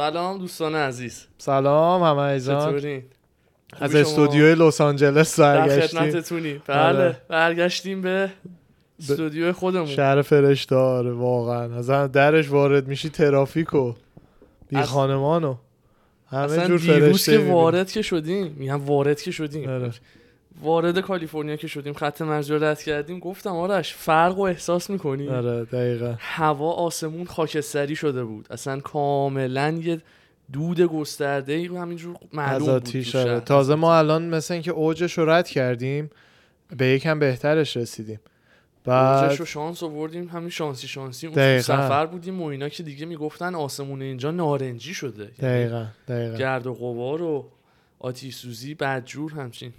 سلام دوستان عزیز. سلام همه ایزان. چطورین؟ از استودیوی لس آنجلس برگشتیم. در خدمتتونیم. بله برگشتیم به استودیوی خودمون. شهر فرشته‌ها واقعا. از درش وارد میشی ترافیکو بی خانمانو همه جور فرشته. دیروز که وارد که شدیم، میگم وارد که شدیم، وارد کالیفرنیا که شدیم، خط مرزی رو رد کردیم، گفتم آرش فرق رو احساس می‌کنی؟ آره دقیقاً. هوا آسمون خاکستری شده بود، اصلا کاملا یه دود گسترده‌ای رو همینجور معلوم بود. تازه ما الان مثلا اینکه اوجش رو رد کردیم، به یکم بهترش رسیدیم. بعدش رو شانس آوردیم، همین شانسی اون سفر بودیم و اینا که دیگه میگفتن آسمون اینجا نارنجی شده. دقیقاً. گرد و غبار و آتش سوزی بدجور همچین.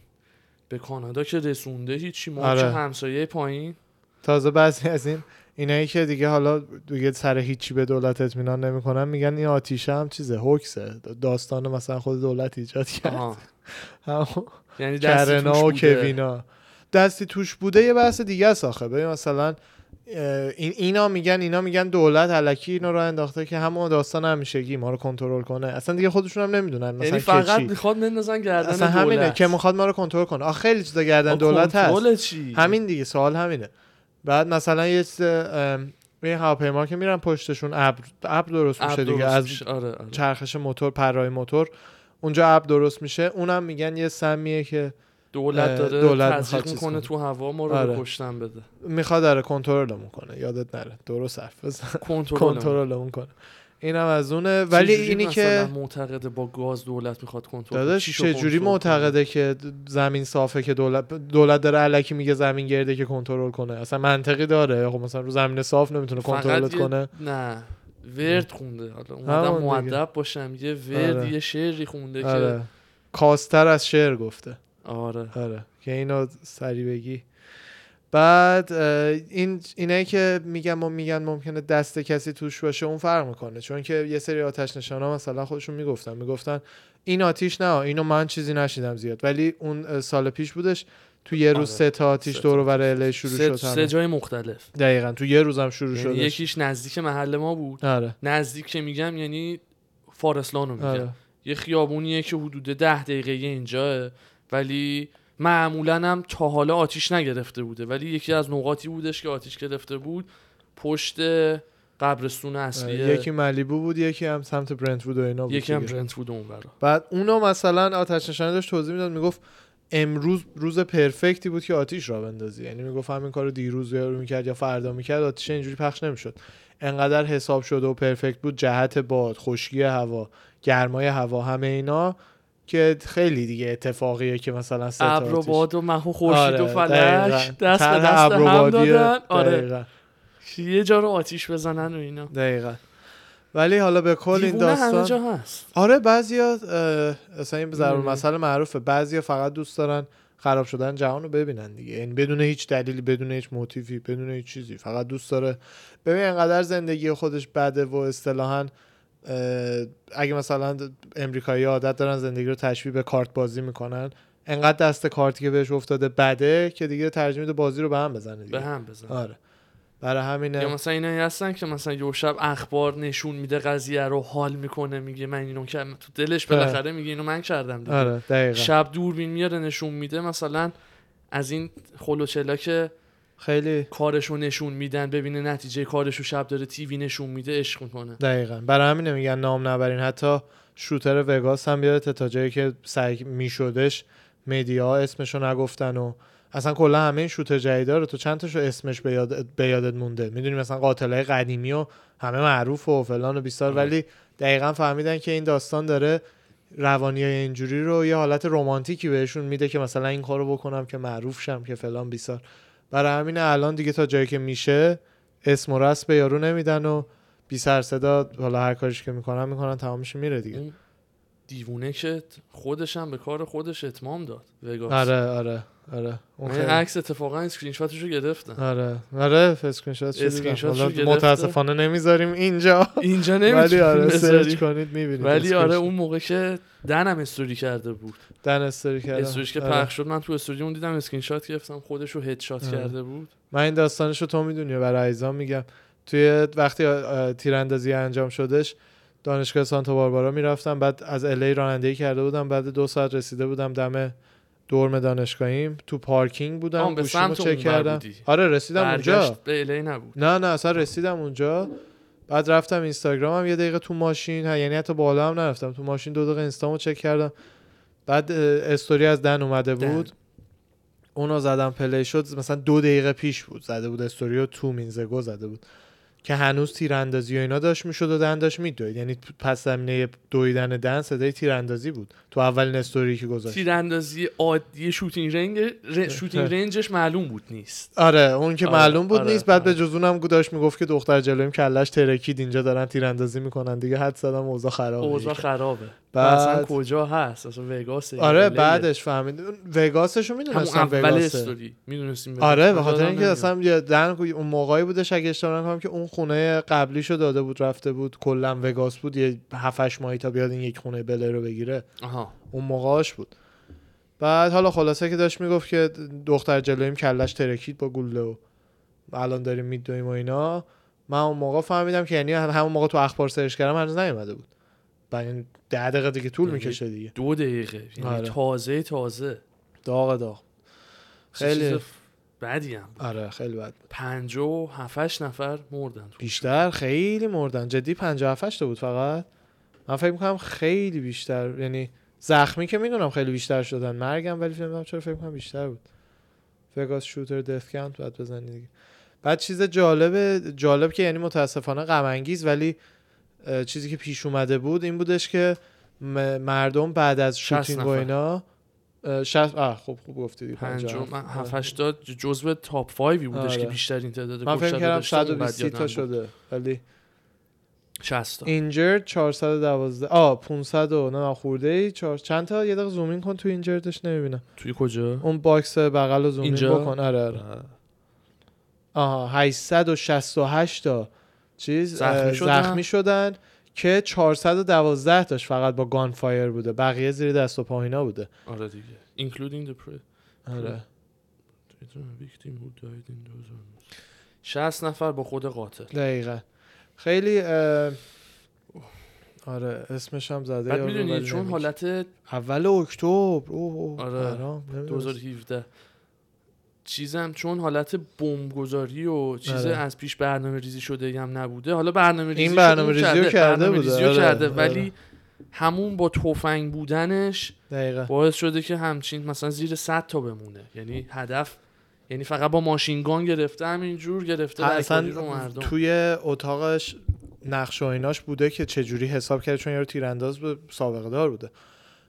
به کانادا که رسونده هیچی ما که همسایه پایین. تازه بعضی از این اینایی که دیگه حالا دیگه سر هیچی به دولت اطمینان نمیکنن میگن این آتیشه هم چیزه، هوکسه، داستان مثلا خود دولت ایجاد کرد. یعنی کرنا و کوینا دستی توش بوده. یه بحث دیگه است آخه. ببین مثلا اینا میگن دولت الکی اینا رو انداخته که همون داستان همیشگی ما رو کنترل کنه. اصلا دیگه خودشون هم نمیدونن مثلا چی، یعنی فقط میخواد بندازن گردن دولت. اصلا همینه که میخواد ما رو کنترل کنه. آخه خیلی چیزا گردن دولت هست چی؟ همین دیگه، سوال همینه. بعد مثلا یه این هواپیما که میرن پشتشون ابر درست میشه دیگه از چرخش موتور، پرای موتور اونجا ابر درست میشه. اونم میگن یه سمیه که دولت داره تزریق میکنه تو هوا، ما رو بکشتن بده، میخواد داره کنترلمون کنه. یادت نره درست حرف بزن، کنترلمون کنه. اینم از اونه. ولی اینی که معتقده با گاز دولت میخواد کنترل، چه جوری معتقده که زمین صافه که دولت داره الکی میگه زمین گرده که کنترل کنه؟ اصلا منطقی داره؟ خب مثلا رو زمین صاف نمیتونه کنترلت کنه. نه ورد خونده، حالا اومدم مؤدب باشم، یه ورد یه شعری خونده که کاستر از شعر گفته. آره که اینو سری بگی. بعد اینایی که میگن ممکنه دست کسی توش باشه، اون فرق میکنه. چون که یه سری آتش نشانا مثلا خودشون میگفتن این آتیش نه، اینو من چیزی نشیدم زیاد، ولی اون سال پیش بودش تو یه روز 3 تا آتیش دور و بر اله شروع شد. 3 جای مختلف دقیقاً تو یه روزم شروع شد. یکیش نزدیک محل ما بود. نزدیک که میگم یعنی فارسلانو میگم. یه خیابونیه که حدود 10 دقیقه اینجا، ولی معمولا هم تا حالا آتیش نگرفته بوده، ولی یکی از نقاطی بودش که آتیش گرفته بود پشت قبرستون اصلیه. یکی مالیبو بود، یکی هم سمت برنتوود و اینا بود، یکی هم برنتوود اون برا. بعد اونو مثلا آتش نشانه داشت توضیح میداد، میگفت امروز روز پرفکتی بود که آتیش را بندازی. یعنی میگفت همین کارو دیروز یا رو میکرد یا فردا میکرد، آتیش اینجوری پخش نمیشد. انقدر حساب شده و پرفکت بود، جهت باد، خشکی هوا، گرمای هوا، همه اینا که خیلی دیگه اتفاقیه که مثلا سه تا ابر و باد و مه و خورشید و فلک دست به دست هم دادن. آره یه جا رو آتیش بزنن و اینا دقیقاً. ولی حالا به کل این داستان همه جا هست. آره بعضیا اصلا این ضرب‌المثل معروفه، بعضیا فقط دوست دارن خراب شدن جهان رو ببینن دیگه، یعنی بدون هیچ دلیلی، بدون هیچ موتیفی، بدون هیچ چیزی، فقط دوست داره ببین انقدر زندگی خودش بده. و اصطلاحاً اگه مثلا امریکایی عادت دارن زندگی رو تشبیه به کارت بازی میکنن، انقدر دست کارتی که بهش افتاده بده که دیگه ترجمه بازی رو به هم بزنه. آره برای همینه. یا مثلا اینایی هستن که مثلا یه شب اخبار نشون میده قضیه رو، حال میکنه، میگه من اینو که تو دلش بالاخره میگه اینو من کردم دیگه. آره دقیقاً. شب دوربین میاره نشون میده، مثلا از این خلوچلا که خیلی کارشو نشون میدن، ببینه نتیجه کارشو شب داره تیوی نشون میده، عشق میکنه. دقیقاً برای همین میگن نام نبرین. حتی شوتر وگاس هم یادته تا جایی که سعی میشدش مدیا اسمشو نگفتن و اصلا کلا همه این شوتر جدیدا رو تو چند تاشو اسمش به یادت مونده. میدونی مثلا قاتلای قدیمی و همه معروف و فلان و بیسار، ولی دقیقاً فهمیدن که این داستان داره روانیای اینجوری رو یه حالت رمانتیکی بهشون میده که مثلا این کارو بکنم که معروف شم که فلان بیسار. برای همین الان دیگه تا جایی که میشه اسم و رسم به یارو نمیدن و بی سر صدا حالا هر کاریش که میکنن تمامش میره دیگه. دیوونه که خودش هم به کار خودش اتمام داد وگاس. آره اون عکس اتفاقا اسکرین شاتشو گرفتن. آره اسکرین شاتشو متاسفانه نمیذاریم اینجا نمیذاریم، ولی آره سرچ کنید میبینید. ولی آره اون موقع که دنم استوری کرده بود استوریش که پخش شد، من تو استوری اون دیدم، اسکرین شات گرفتم، خودشو هد شات کرده بود. من این داستانشو تو میدونی، برای ایزان میگم، توی وقتی تیراندازی انجام شدش دانشگاه سانتا باربارا میرفتم، بعد از الی رانندگی کرده بودم، بعد 2 ساعت رسیده بودم دم دورم دانشگاهیم، تو پارکینگ بودم، گوشیمو چک کردم. آره رسیدم اونجا، به الی نبود. نه اصلا رسیدم اونجا، بعد رفتم اینستاگرامم 1 دقیقه تو ماشین، یعنی حتی بالا هم نرفتم، تو ماشین 2 دقیقه اینستامو چک کردم. بعد استوری از دن اومده بود، اونو زدم پلی شد، مثلا 2 دقیقه پیش بود زده بود استوریو، تو مینزگو زده بود که هنوز تیراندازی و اینا داشت میشد و دن داشت میدوید، یعنی پس زمینه دویدن دن صدای تیراندازی بود تو اولین استوری که گذاشت. تیراندازی عادی شوتینگ رنجش معلوم بود نیست. آره اون که معلوم بود نیست. بعد به جز اونم گذاشت میگفت که دختر جلویم کلش ترکید، اینجا دارن تیراندازی میکنن دیگه، حد زدم اوضاع خرابه. بعد کجا هست اصلا؟ وگاس. آره بعدش فهمید وگاسشو میدونستم، اول استوری میدونستیم. آره به خاطر اینکه اصلا دن اون موقعی بودش اگه اشتباه نکنم که اون خونه قبلیشو داده بود رفته بود، کلا وگاس بود یه 7-8 ماهی تا بیاد این یک خونه بله رو بگیره. آها اون موقعش بود. بعد حالا خلاصه که داشت میگفت که دختر جلویم کلش ترکید با گوله و الان داریم میدویم و اینا. من اون موقع فهمیدم که یعنی همون موقع تو اخبار سرچ کردم هنوز نیومده بود، یعنی 10 دقیقه دیگه طول میکشه دیگه، 2 دقیقه یعنی آره. تازه داغ خیلی بدی هم بود. آره خیلی بد بود. 57-8 نفر مردن تو بیشتر شد. خیلی مردن جدی، 57-8 تا بود فقط، من فکر میکنم خیلی بیشتر، یعنی زخمی که میدونم خیلی بیشتر شدن، مرگم ولی نمیدونم چرا فکر میکنم بیشتر بود. فگاس شوتر دث کانت بعد بزنید دیگه. بعد چیز جالب که یعنی متاسفانه غم انگیز ولی چیزی که پیش اومده بود این بودش که مردم بعد از شوتینگ و اینا 60 خوب گفتید 50-70 جزو تاپ 5 بودش که بیشتر این تعداد کشته شده. من فکر کردم 120 تا شده ولی 60 تا. اینجرد 412 500 و نه خورده. چند تا یه دقیقه زومین کن تو اینجردش، نمیبینم توی کجا اون باکس بغل رو زومین بکن. آره آها 868 تا چیز زخمی شدن که 412 تاش فقط با گان فایر بوده، بقیه زیر دست و پا اینا بوده. آره دیگه اینکلودینگ دی پری. آره 60 نفر با خود قاتل دقیقاً. خیلی آره اسمش هم زده. بعد میدونی چون حالت اول اکتبر آره 2017 چیزم چون حالت بمبگذاری و چیز از پیش برنامه ریزی شده هم نبوده، حالا برنامه ریزی کرده ولی همون با تفنگ بودنش دقیقا باعث شده که همچین مثلا زیر 100 تا بمونه، یعنی هدف، یعنی فقط با ماشین گان گرفته همینجور گرفته اصلا مردم. توی اتاقش نقش و ایناش بوده که چجوری حساب کرده، چون یارو تیرانداز سابقه دار بوده،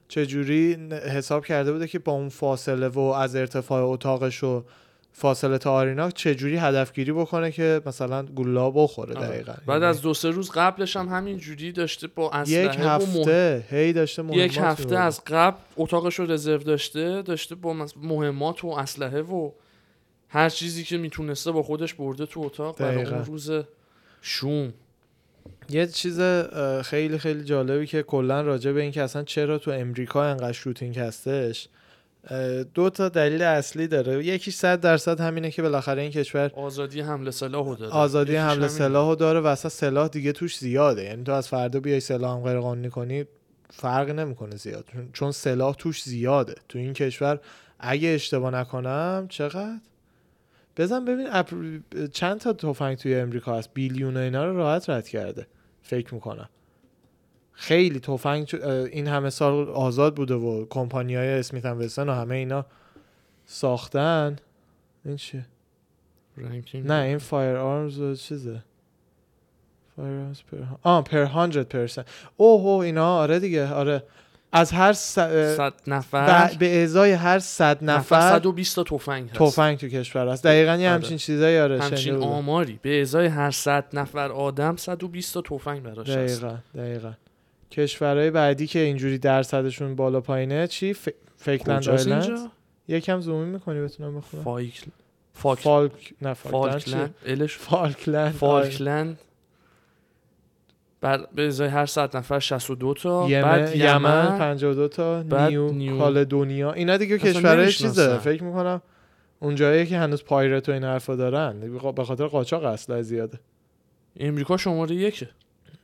چجوری حساب کرده بوده که با اون فاصله و از ارتفاع اتاقش و فاصله تا آرینا چجوری هدفگیری بکنه که مثلا گلولا بخوره دقیقاً. بعد از 2-3 روز قبلش هم همین جوری داشته با اسلحه، یک هفته هی داشته مهمات، یک هفته از قبل اتاقش رو رزرو داشته با مهمات و اسلحه و هر چیزی که میتونسته با خودش برده تو اتاق برای اون روز شوم. یه چیز خیلی خیلی جالبی که کلن راجع به این که اصلا چرا تو امریکا انقدر شوتینگ هستش، 2 تا دلیل اصلی داره. یکیش 100% همینه که بالاخره این کشور آزادی حمل سلاحو داره و اصلا سلاح دیگه توش زیاده، یعنی تو از فردا بیای سلاح هم غیر قانونی کنی فرق نمیکنه زیاد، چون سلاح توش زیاده تو این کشور. اگه اشتباه نکنم چقدر بزن ببین چند تا تفنگ توی امریکا هست، بیلیون اینا رو راحت رد کرده فکر میکنم. خیلی تفنگ این همه سال آزاد بوده و کمپانی‌های اسمیت اند وسون و همه اینا ساختن. این چیه؟ نه این فایر آرمز چیزه، فایر آرمز پر 100%. اینا آره دیگه. آره از هر 100 نفر به ازای هر 100 نفر 120 تا تفنگ هست. تفنگ تو کشور هست دقیقاً یه همچین چیزایی. آره همچین آماری به ازای هر 100 نفر آدم 120 تا تفنگ براش هست دقیقاً. کشورهای بعدی که اینجوری درصدشون بالا پایینه چی؟ فکلند آیلند. یکم زوم می‌کنی بتونم بخونم. فالکلند به ازای هر 100 نفر 62 تا. بعد یمن 52 تا. نیو کالدونیا اینا دیگه کشورهای چیزه فکر میکنم اونجایی که هنوز پایرت و این حرفا دارن به خاطر قاچاق اصلا زیاده. امریکا شماره 1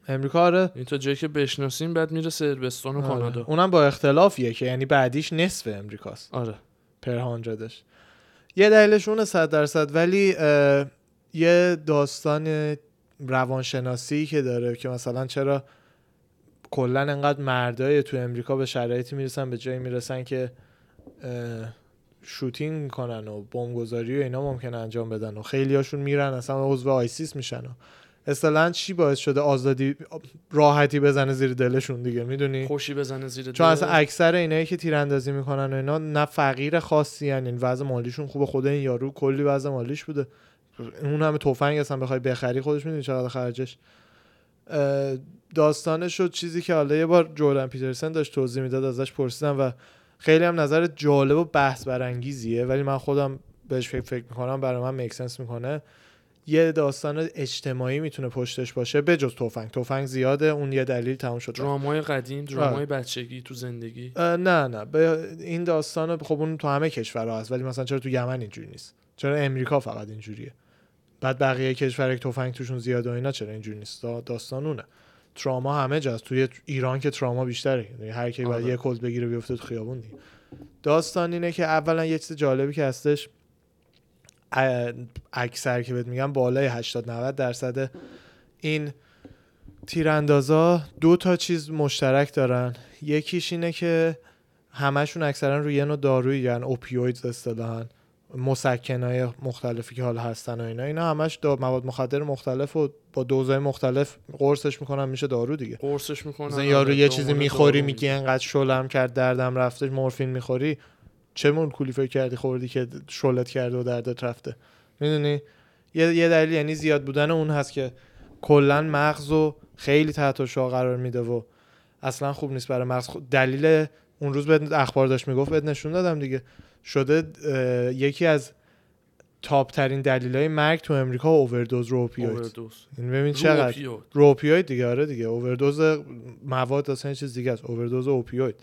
امریکا آره. این تا جایی که بشناسیم بعد میره سربستان و کانادا. اونم با اختلافیه که یعنی بعدیش نصف امریکاست. آره. پرهانجادش. یه دلیلش اون 100%، ولی یه داستان روانشناسی که داره که مثلا چرا کلا انقدر مردای تو امریکا به شرایطی میرسن، به جایی میرسن که شوتینگ میکنن و بمبگذاری و اینا ممکنه انجام بدن و خیلیاشون میرن اصلا عضو آیسیس میشن و اصلا چی باعث شده آزادی راحتی بزنه زیر دلشون دیگه، میدونی، خوشی بزنه زیر دل. چون اصلا اکثر اینایی که تیراندازی میکنن و اینا نه فقیر خاصی ان، این وضع مالیشون خوبه، خود این یارو کلی وضع مالیش بوده، اون همه تفنگ اصلا بخوای بخری خودش میدونی چقدر خرجش. داستانش رو چیزی که حالا یه بار جردن پیترسن داشت توضیح میداد ازش پرسیدم و خیلی هم نظر جالب و بحث برانگیزیه، ولی من خودم بهش فکر میکنم، برای من مکسنس میکنه. یه داستان اجتماعی میتونه پشتش باشه به جز تفنگ. تفنگ زیاده، اون یه دلیل تموم شد. درامای قدیم، درامای بچگی تو زندگی. نه این داستان خب اون تو همه کشورها هست، ولی مثلا چرا تو یمن اینجوری نیست؟ چرا امریکا فقط اینجوریه؟ بعد بقیه کشورها که تفنگ توشون زیاده و اینا چرا اینجوری نیست؟ داستان اونه. تراما همه جاست، توی ایران که تراما بیشتره، یعنی هر کی بعد یه کلت بگیره بیفته تو خیابون دیگه. داستان اینه که اولا یه چیز جالبی که هستش، اکثر که بهت میگم بالای 80-90% این تیراندازا دو تا چیز مشترک دارن. یکیش اینه که همشون اکثرا روی یه نوع دارویی، یعنی اوپیویدز اصطلاحاً، مسکن‌های مختلفی که حالا هستن و اینا همش مواد مخدر مختلف و با دوزهای مختلف قرصش میکنن، میشه دارو دیگه. قرصش میکنن مثلا یارو یه چیزی میخوری میگی انقدر شلم کرد دردم رفته، مورفین میخوری چه مولکولی فکر کردی خوردی که شلت کرده و دردت رفته، میدونی؟ یه دلیل یعنی زیاد بودن اون هست که کلا مغزو خیلی تحت شعاع قرار میده و اصلا خوب نیست برای مغز. دلیل اون روز بهت اخبار داشت میگفت، بهت نشون دادم دیگه، شده یکی از تاپ ترین دلایل مرگ تو امریکا اووردوز رو اوپیوید. این ببین چقدر رو اوپیوید دیگه. آره دیگه، اووردوز مواد اصلا چیز دیگه است. اووردوز اوپیوید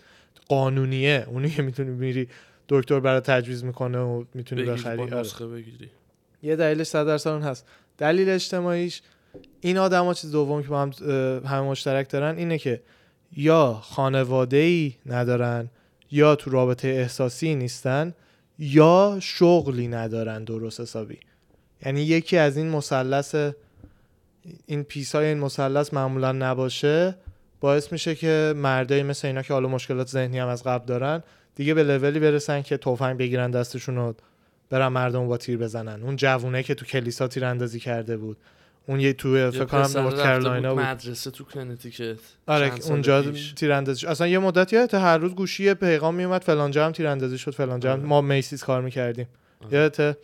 قانونیه، اونی که میتونی میری دکتر برای تجویز میکنه و میتونی بخری. آره. یه دلیلش 100% اون هست. دلیل اجتماعیش این آدما چیز دوم که با هم مشترک دارن اینه که یا خانواده‌ای ندارن، یا تو رابطه احساسی نیستن، یا شغلی ندارن درست حسابی. یعنی یکی از این مثلث، این پیسای این مثلث معمولا نباشه، باعث میشه که مردای مثل اینا که حالا مشکلات ذهنی هم از قبل دارن دیگه به لولی برسن که تفنگ بگیرن دستشون و برن مردم با تیر بزنن. اون جوونه که تو کلیسا تیراندازی کرده بود، اون یه تو فکر کنم نورت کارولاینا بود، مدرسه تو کنتیکت. آره اونجا تیراندازی اصلا یه مدتی یادت هر روز گوشی پیغام می اومد فلان جا هم تیراندازی شد، فلان جا هم ما میسیز کار می‌کردیم. یادت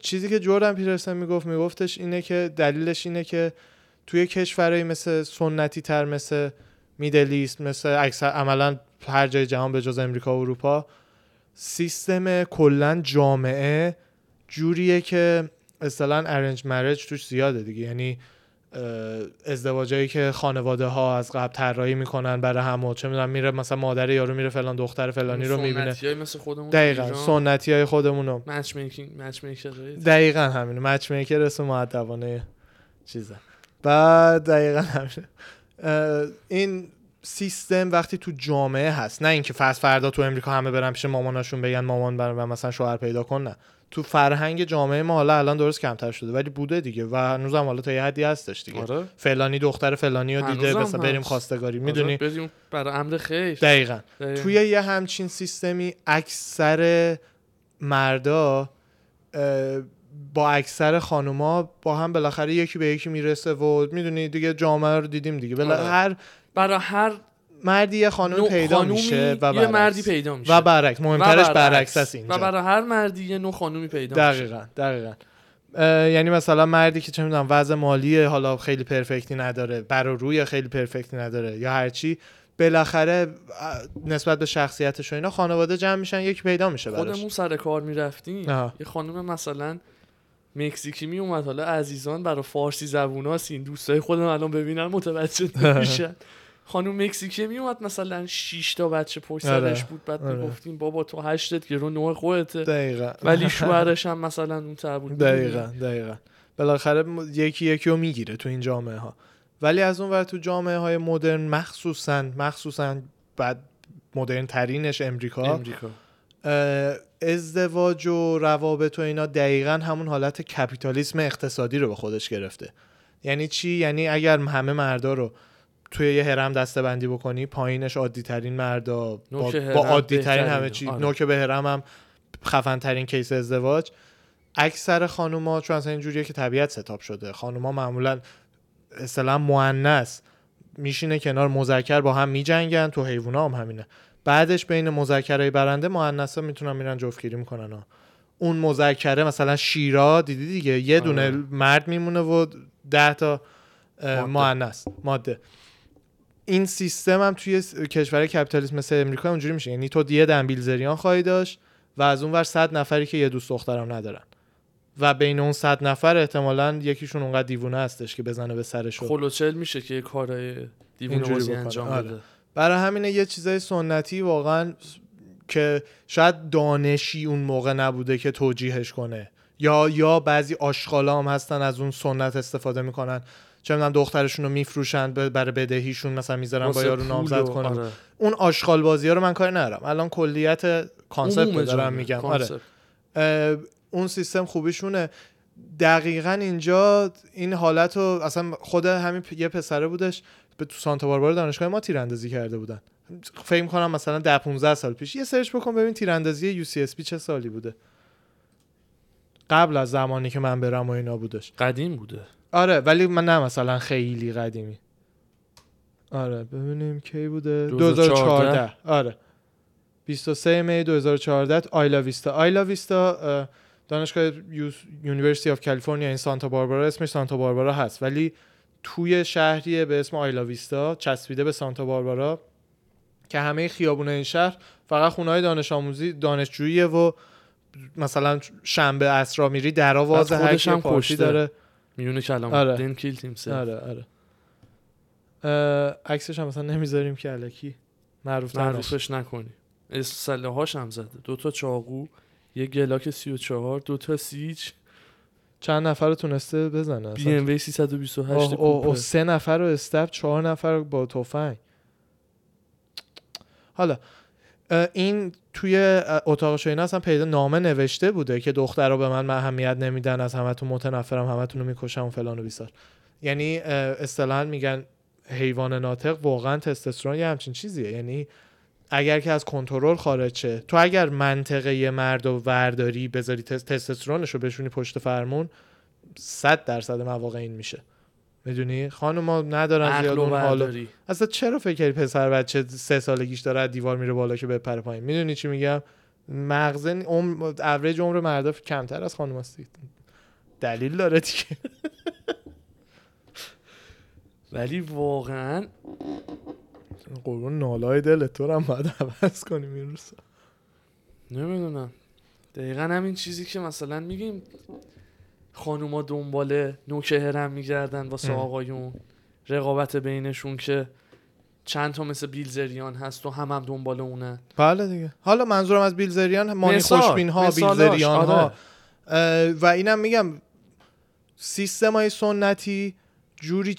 چیزی که جردن پیترسن میگفتش اینه که دلیلش اینه که توی کشورهای مثل سنتی تر، مثل میدل ایست، مثل اکثر عملاً هر جای جهان به جز امریکا و اروپا، سیستم کلا جامعه جوریه که اصطلاً ارنج مرج توش زیاده دیگه. یعنی ازدواجایی که خانواده ها از قبل طراحی میکنن برای هم و چه میدونم، میره مثلا مادر یارو میره فلان دختر فلانی رو میبینه. سنتیای مثل خودمون دقیقاً، سنتیای خودمونو میچ میکینگ، میچ میکر. دقیقاً همین میچ میکر اسم مؤدبانه چیزه. بعد دقیقاً همین این سیستم وقتی تو جامعه هست، نه اینکه فاز فردا تو امریکا همه برن پیش ماماناشون بگن مامان برام مثلا شوهر پیدا کن، نه. تو فرهنگ جامعه ما حالا الان درست کمتر شده ولی بوده دیگه و هنوزم حالا تا یه حدی هستش دیگه. آره. فلانی دختر فلانی رو دیده مثلا بریم خواستگاری، میدونی، بریم برای امر خیر. دقیقاً. توی یه همچین سیستمی اکثر مردا با اکثر خانوما با هم بالاخره یکی به یکی میرسه و میدونی دیگه جامعه رو دیدیم دیگه. هر برای هر مردی یه خانم پیدا میشه و یه مردی پیدا میشه و برعکس، مهمترش برعکس است اینجا، و برای هر مردی یه نوع خانومی پیدا میشه. دقیقاً. یعنی مثلا مردی که چه میدونم وضع مالی حالا خیلی پرفکتی نداره، برای روی خیلی پرفکتی نداره یا هر چی، بالاخره نسبت به شخصیتش و اینا خانواده جمع میشن یکی پیدا میشه براش. خودمون سر کار میرفتیم یه خانم مثلا مکزیکی می اومد، حالا عزیزان برای فارسی زبونا سین دوستای خودم الان ببینن متوجه میشن، خانم مکزیکی می اومد مثلا 6 تا بچه پشت سرش بود، بعد میگفتیم بابا تو 8ت گرو نوع خودته. دقیقاً. ولی شوهرش هم مثلا اون تر بود. دقیقاً. بالاخره یکی یکی رو میگیره تو این جامعه ها ولی از اون ور تو جامعه های مدرن مخصوصاً بعد مدرن ترینش امریکا ازدواج و روابط و اینا دقیقاً همون حالت کپیتالیسم اقتصادی رو به خودش گرفته. یعنی چی؟ یعنی اگر همه مردا رو توی یه هرم دسته بندی بکنی، پایینش عادی ترین مردا با عادی ترین همه چی، نوک به هرم هم خفن ترین کیس ازدواج. اکثر خانوما چون اصلا اینجوریه که طبیعت ستاپ شده، خانوما معمولا اصلا مؤنث میشینه کنار مذکر با هم میجنگن، تو حیونا هم همینه. بعدش بین مذکرای برنده مؤنثا میتونن میرن جفتگیری میکنن ها. اون مذکره مثلا شیرا دیدی دیگه، یه دونه مرد میمونه و 10 تا مؤنث ماده. این سیستم هم توی کشور کپیتالیسم مثل امریکا اونجوری میشه. یعنی تو دیگه دن بیلزریان خواهی داشت و از اون ور 100 نفری که یه دوست دخترم ندارن و بین اون 100 نفر احتمالاً یکیشون اونقدر دیوونه هستش که بزنه به سرش. خلوچل میشه که کارهای دیوونه‌بازی انجام بده. برای همینه یه چیزای سنتی واقعا که شاید دانشی اون موقع نبوده که توجیهش کنه، یا بعضی آشغالا هم هستن از اون سنت استفاده میکنن، چه میدونم دخترشون رو میفروشن برای بدهیشون، مثلا میذارن با یارو نامزد کنن. آره. اون آشغال بازی‌ها رو من کاری ندارم، الان کلیت کانسپت رو دارم میگم. آره. اون سیستم خوبیشونه. دقیقاً اینجا این حالت رو اصلا خود همین یه پسره بودش تو سانتا باربارا دانشگاه ما تیراندازی کرده بودن، فکر می‌کنم مثلا 10-15 سال پیش. یه سرچ بکن ببین تیراندازی UCSB چه سالی بوده، قبل از زمانی که من برم و اینا بودش، قدیم بوده. آره ولی من نه مثلا خیلی قدیمی. آره ببینیم کی بوده. 2014. آره 23 می 2014 آیلا ویستا دانشگاه University of California این سانتا باربارا، اسمش سانتا باربارا هست ولی توی شهریه به اسم آیلا ویستا چسبیده به سانتا باربارا که همه خیابونه این شهر فقط خونه‌های دانش آموزی دانشجوییه و مثلا شنبه عصرا میری درا واز هر کی پارتی داره میونه کلام. آره. دن کیل تیم سه. آره عکسش هم مثلا نمیذاریم که الکی معروفش نکنی. اسلحه هاش هم زده، 2 تا چاقو، یه گلاک 34، 2 تا سیج. چند نفر رو تونسته بزنه؟ BMW 328 کوپه، 3 نفر رو استپ، 4 نفر با تفنگ. حالا این توی اتاق شاینا اصلا پیدا نامه نوشته بوده که دخترها به من اهمیت نمیدن، از همتون متنفرم، همتون رو میکشم و فلان و بیسار. یعنی اصطلاحاً میگن حیوان ناطق. واقعا تستوسترون یه همچین چیزیه، یعنی اگر که از کنترل خارج شه، تو اگر منطقه یه مرد رو ورداری بذاری تستوسترونش رو بشونی پشت فرمون، 100% مواقع این میشه. میدونی خانوما ندارن زیاد اون حالو. اصلا چرا فکر کنی پسر بچه 3 سالگیش داره از دیوار میره بالا که بپره پایین؟ میدونی چی میگم؟ مغز اوریج عمر مردا کمتر از خانوماست، دلیل داره دیگه. ولی واقعا قربون نالای دلت تو هم باید عوض کنیم این روزا. نمیدونم دقیقا همین چیزی که مثلا میگیم خانوما دنبال نوک هرم میگردن واسه آقایون، رقابت بینشون که چند تا مثل بیلزریان هست و هم دنبال اونه. بله دیگه. حالا منظورم از بیلزریان مانی خوشبین ها، بیلزریان ها. و اینم میگم سیستم های سنتی جوری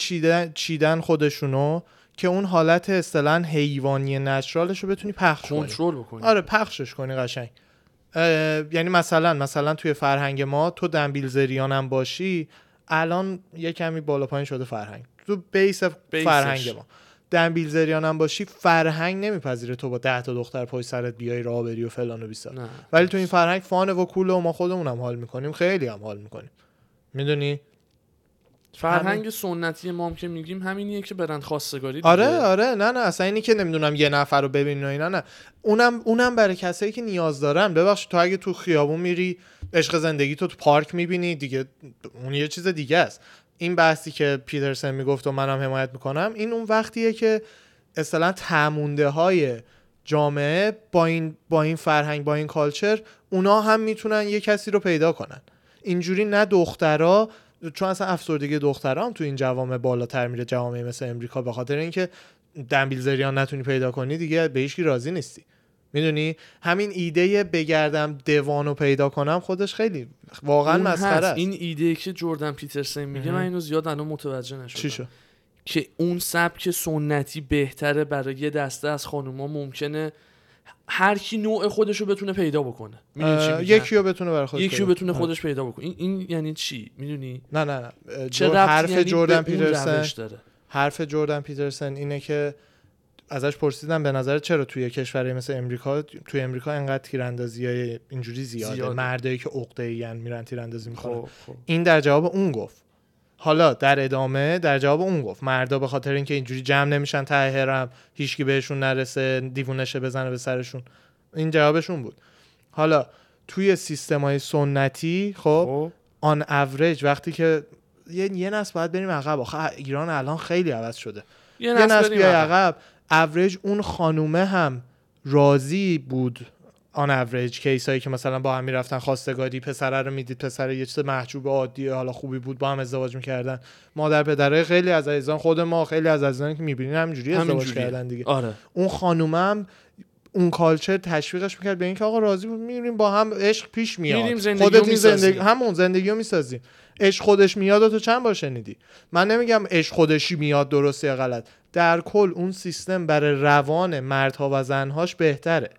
چیدن خودشونو که اون حالت اصطلاحاً حیوانی نچرالش رو بتونی پخش کنی، کنترل بکنی. آره پخشش کنی قشنگ. یعنی مثلا توی فرهنگ ما تو دن بیلزریان هم باشی، الان یه کمی بالا پایین شده فرهنگ، تو بیسش. فرهنگ ما دن بیلزریان هم باشی فرهنگ نمیپذیره تو با 10 تا دختر پای سرت بیای راه بری و فلان و بیسار، ولی تو این فرهنگ فانه و کوله و ما خودمونم حال میکنیم، خیلی هم حال میکنیم. میدونی فرهنگ سنتی ما هم که میگیم همینیه که برن خواستگاری دیگه. آره نه اصلا اینی که نمیدونم یه نفر رو ببینن اینا نه، اونم برای کسایی که نیاز دارن. ببخشید تو اگه تو خیابون میری عشق زندگی تو پارک میبینی دیگه، اون یه چیز دیگه است. این بحثی که پیترسن میگفت و منم حمایت میکنم، این اون وقتیه که اصلا تعمونده های جامعه با این فرهنگ با این کالچر اونا هم میتونن یه کسی رو پیدا کنن. اینجوری نه دخترا، چون اصلا افسردگی دخترام تو این جوامع بالاتر میره، جوامع مثل امریکا، به خاطر اینکه دنبیلزریان نتونی پیدا کنی دیگه به هیچ کی راضی نیستی. میدونی همین ایده بگردم دوانو پیدا کنم خودش خیلی واقعا مسخره است. این ایده که جوردن پیترسن میگه من اینو زیاد الان متوجه نشدم، چی شد که اون سبک سنتی بهتره برای یه دسته از خانوما، ممکنه هر کی نوع خودشو بتونه پیدا بکنه، یکیو بتونه برای خودش، یکیو بتونه خودش پیدا بکنه. این یعنی چی میدونی؟ نه نه نه حرف یعنی جردن پیترسن، حرف جردن پیترسن اینه که ازش پرسیدم به نظر چرا توی کشوری مثل امریکا، توی امریکا انقدر تیراندازیای اینجوری زیاده، مردایی که عقده‌این میرن تیراندازی میکنن. این در جواب اون گفت، حالا در ادامه در جواب اون گفت مردا به خاطر اینکه اینجوری جمع نمیشن ته حرم، هیچکی بهشون نرسه، دیوونه‌شه بزنه به سرشون. این جوابشون بود. حالا توی سیستم‌های سنتی خب آن اوریج وقتی که یه نسل باید بریم عقب، آخه ایران الان خیلی عوض شده، یه نسل بیای عقب، اوریج اون خانومه هم راضی بود. آن اوریج کیسایی که مثلا با هم میرفتن خواستگاری، پسره رو میدید، پسره یه چیز محجوب عادیه، حالا خوبی بود با هم ازدواج میکردن. مادر پدرای خیلی از عزیزان خود ما، خیلی از عزیزانی که میبینین همینجوری ازدواج کردن دیگه. آره. اون خانومم اون کالچر تشویقش میکرد به اینکه آقا راضی بود، میریم با هم، عشق پیش میاد، خودت این زندگی، همون زندگیو میسازیم. عشق خودش میاد. تو چند بار شنیدی؟ من نمیگم عشق خودشی میاد درسته یا غلط، در کل اون سیستم برای روان مردها و زنهاش بهتره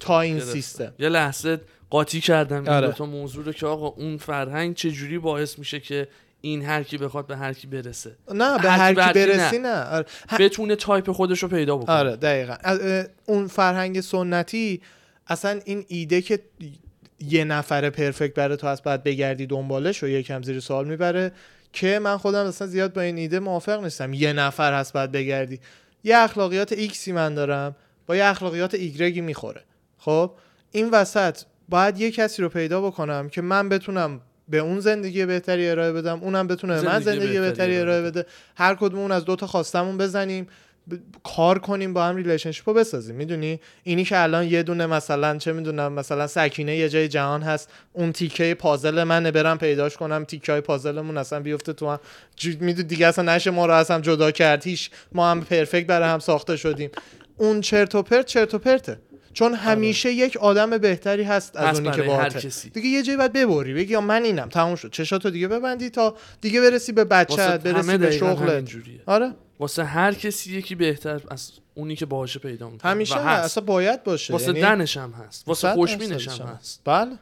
تا این سیستم. یه لحظه قاطی کردم این دوتا موضوع رو که آقا اون فرهنگ چجوری باعث میشه که این هر کی بخواد به هر کی برسه؟ نه به هر کی برسی نه، آره. بتونه تایپ خودش رو پیدا بکنه. آره دقیقاً. اون فرهنگ سنتی اصلا این ایده که یه نفر پرفکت برای تو هست بعد بگردی دنبالش رو یکم زیر سوال میبره، که من خودم اصلا زیاد با این ایده موافق نیستم. یه نفر هست بعد بگردی، یه اخلاقیات ایکسی من دارم با یه اخلاقیات ایگرگی میخوره. خب این وسط باید یه کسی رو پیدا بکنم که من بتونم به اون زندگی بهتری ارائه بدم، اونم بتونه من زندگی بهتری ارائه بده، هر کدومون از دوتا خواستمون بزنیم، کار کنیم با هم، ریلیشنشیپ رو بسازیم. میدونی اینی که الان یه دونه مثلا چه میدونم مثلا سکینه یه جای جهان هست، اون تیکه پازل منه، برم پیداش کنم تیکه‌های پازلمون اصلا بیفته تو هم، میدونی دیگه اصلا نشه ما رو اصلا جدا کرد، هیچ ما هم پرفکت برای هم ساخته شدیم. اون چرت و پرته چون همیشه یک آدم بهتری هست از اونی که باهاته دیگه. یه جایی باید ببری بگی من اینم، تموم شد، چشاتو دیگه ببندی تا دیگه برسی به بچه‌ت، برسی به شغلت. آره واسه هر کسی یکی بهتر از اونی که باهاشه پیدا می‌کنه، همیشه اصلا باید باشه، واسه دنش هم هست، واسه خوشبینش هم هست. بله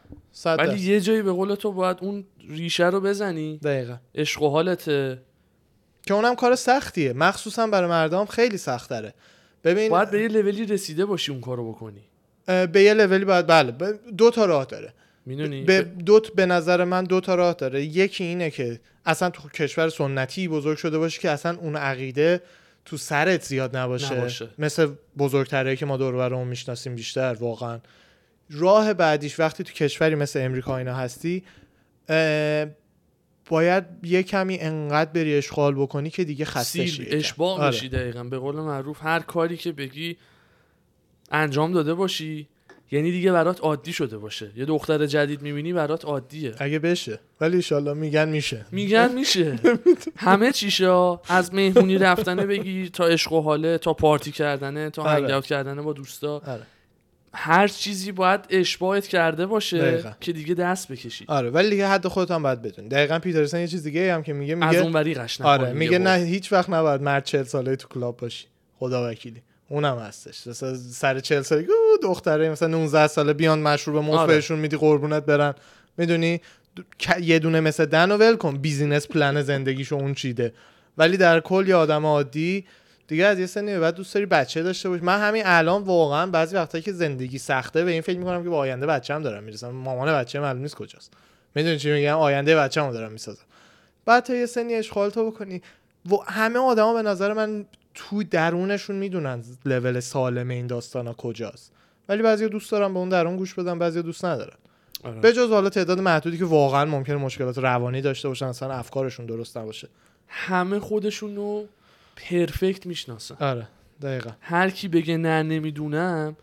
ولی یه جایی به قول تو باید اون ریشه رو بزنی. دقیقاً. عشق و حالته که اونم کار سختیه، مخصوصا برای مردم خیلی سخت‌تره. ببین باید به یه لولی رسیده باشی اون کارو بکنی، به یه لولی باید. بله دو تا راه داره میدونی، به نظر من دو تا راه داره. یکی اینه که اصلا تو کشور سنتی بزرگ شده باشی که اصلا اون عقیده تو سرت زیاد نباشه. مثل بزرگترایی که ما دور و برمون میشناسیم بیشتر واقعا. راه بعدیش وقتی تو کشوری مثل امریکا اینا هستی، باید یه کمی انقدر بری اشغال بکنی که دیگه خسته شی، اشباع میشی. دقیقاً به قول معروف هر کاری که بگی انجام داده باشی، یعنی دیگه برات عادی شده باشه. یه دختر جدید میبینی برات عادیه اگه بشه، ولی ان شاءالله میگن میشه همه چیشا، از مهمونی رفتنه بگی تا عشق و حاله، تا پارتی کردنه، تا هنگ اوت کردنه با دوستا، هر چیزی باید اشباعت کرده باشه. دقیقا. که دیگه دست بکشید. آره ولی دیگه حد خودت هم باید بدونی. دقیقاً پیترسن یه چیز دیگه هم که میگه از اون وری قشنگ. آره میگه نه هیچ وقت نباید مرد 40 ساله تو کلاب باشی. خدا وکیلی. اونم هستش. مثلا سر 40 سالگی دختره مثلا 19 ساله بیان مشروب مفت بهشون میدی قربونت برن. میدونی یه دونه مثلا دنو ول کن، بیزینس پلن زندگیشو اون چیده. ولی در کل یه آدم عادی دیگه از یه سنی بعد دوست داری بچه داشته باش. من همین الان واقعا بعضی وقتا که زندگی سخته به این فکر میکنم که با آینده بچه‌م دارم میرسم، مامان بچه‌م معلوم نیست کجاست. میدونی چی میگم؟ آینده بچه‌مو دارم میسازم. بعد تا یه سنی اشغال تو بکنی و همه آدما به نظر من تو درونشون میدونن لول سالم این داستانا کجاست، ولی بعضیا دوست دارن به اون درون گوش بدن، بعضیا دوست ندارن. به جز حالا تعداد محدودی که واقعا ممکنه مشکلات روانی داشته باشن، اصلا افکارشون درست نباشه. همه خودشونو پرفکت میشناسن. آره دقیقاً. هر کی بگه نه نمیدونم،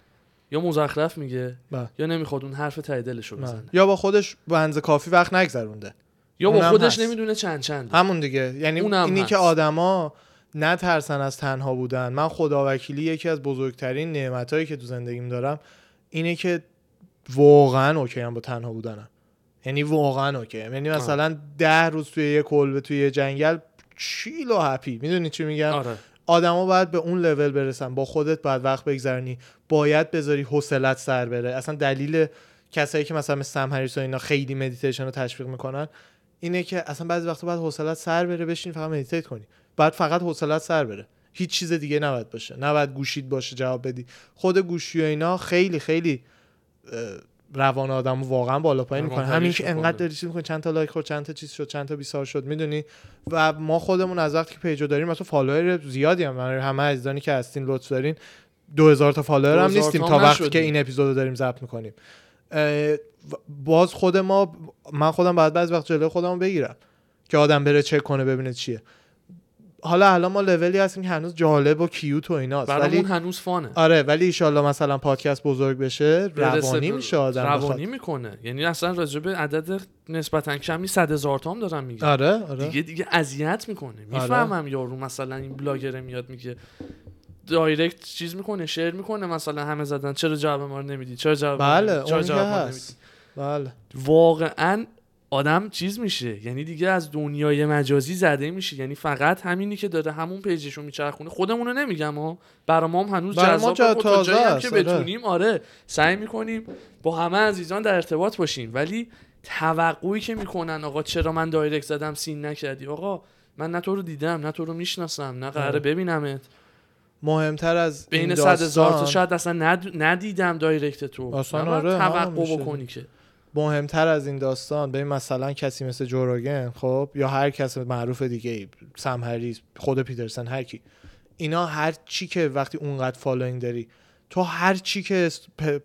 یا مزخرف میگه یا نمیخواد اون حرف ته دلشو بزنه، یا با خودش بنز کافی وقت نگذرونده، یا با خودش نمیدونه چند همون دیگه. یعنی اینی که آدما نترسن از تنها بودن. من خدا وکیلی یکی از بزرگترین نعمتایی که تو زندگیم دارم اینه که واقعا اوکی ام با تنها بودنم. یعنی واقعا اوکی. یعنی مثلا 10 روز توی یه کلبه توی یه جنگل چیل و هپی. میدونی چی میگم؟ آره. آدما باید به اون لول برسن، با خودت باید وقت بگذرونی، باید بذاری حوصلت سر بره. اصلا دلیل کسایی که مثلا سم هریس و اینا خیلی مدیتیشن رو تشویق میکنن اینه که اصلا بعضی وقتا باید حوصلت سر بره، بشین فقط مدیتیت کنی، باید فقط حوصلت سر بره، هیچ چیز دیگه نباید باشه، نباید گوشیت باشه جواب بدی. خود گوشی و اینا خیلی خیلی روان آدمو واقعا بالا پایین میکنه. همین که انقدر داری چیز میکنی، چند تا لایک خورد، چند تا چیز شد، چند تا بیسار شد، میدونی. و ما خودمون از وقتی که پیجو داریم مثلا فالوور زیادی هم، همه عزیزانی که هستین لطف دارین، 2000 تا فالوور هم نیستیم تا وقتی که این اپیزودو داریم ضبط میکنیم. باز خود ما، من خودم باید بعضی وقت جلوی خودمو بگیرم که آدم بره چک کنه ببینه چیه. حالا ما لولی هستیم که هنوز جالب و کیوت و ایناست، ولی اون هنوز فانه. آره، ولی ان شاءالله مثلا پادکست بزرگ بشه، روانی میشه، آدم روانی میکنه. یعنی اصلا راجع به عدد نسبتا کمی 100,000 تا هم دارم میگم. آره آره، دیگه اذیت میکنه. میفهمم. آره. یارو مثلا این بلاگر میاد میگه دایرکت چیز میکنه، شیر میکنه، مثلا همه زدن چرا جواب ما رو نمیدی، چرا جواب، بله، چرا جواب ما رو نمیدی. بله، واقعا آدم چیز میشه، یعنی دیگه از دنیای مجازی زده میشه. یعنی فقط همینی که داره همون پیجشو میچرخونه، خودمونو نمیگم ها، برای ما هم هنوز جذاب و تا جایی هم که بتونیم، آره سعی میکنیم با همه عزیزان در ارتباط باشیم. ولی توقعی که میکنن آقا چرا من دایرکت زدم سین نکردی، آقا من نه تو رو دیدم، نه تو رو میشناسم، نه قراره ببینمت. مهمتر از بین 100,000 تا شاید اصلا ندیدم دایرکت تو، اصلا آره توقع بکنی که مهمتر از این داستان. ببین مثلا کسی مثل جوروگن، خب، یا هر کس معروف دیگه، سم هریس، خود پیترسن، هر کی، اینا هر چی که وقتی اونقدر فالوینگ داری، تو هر چی که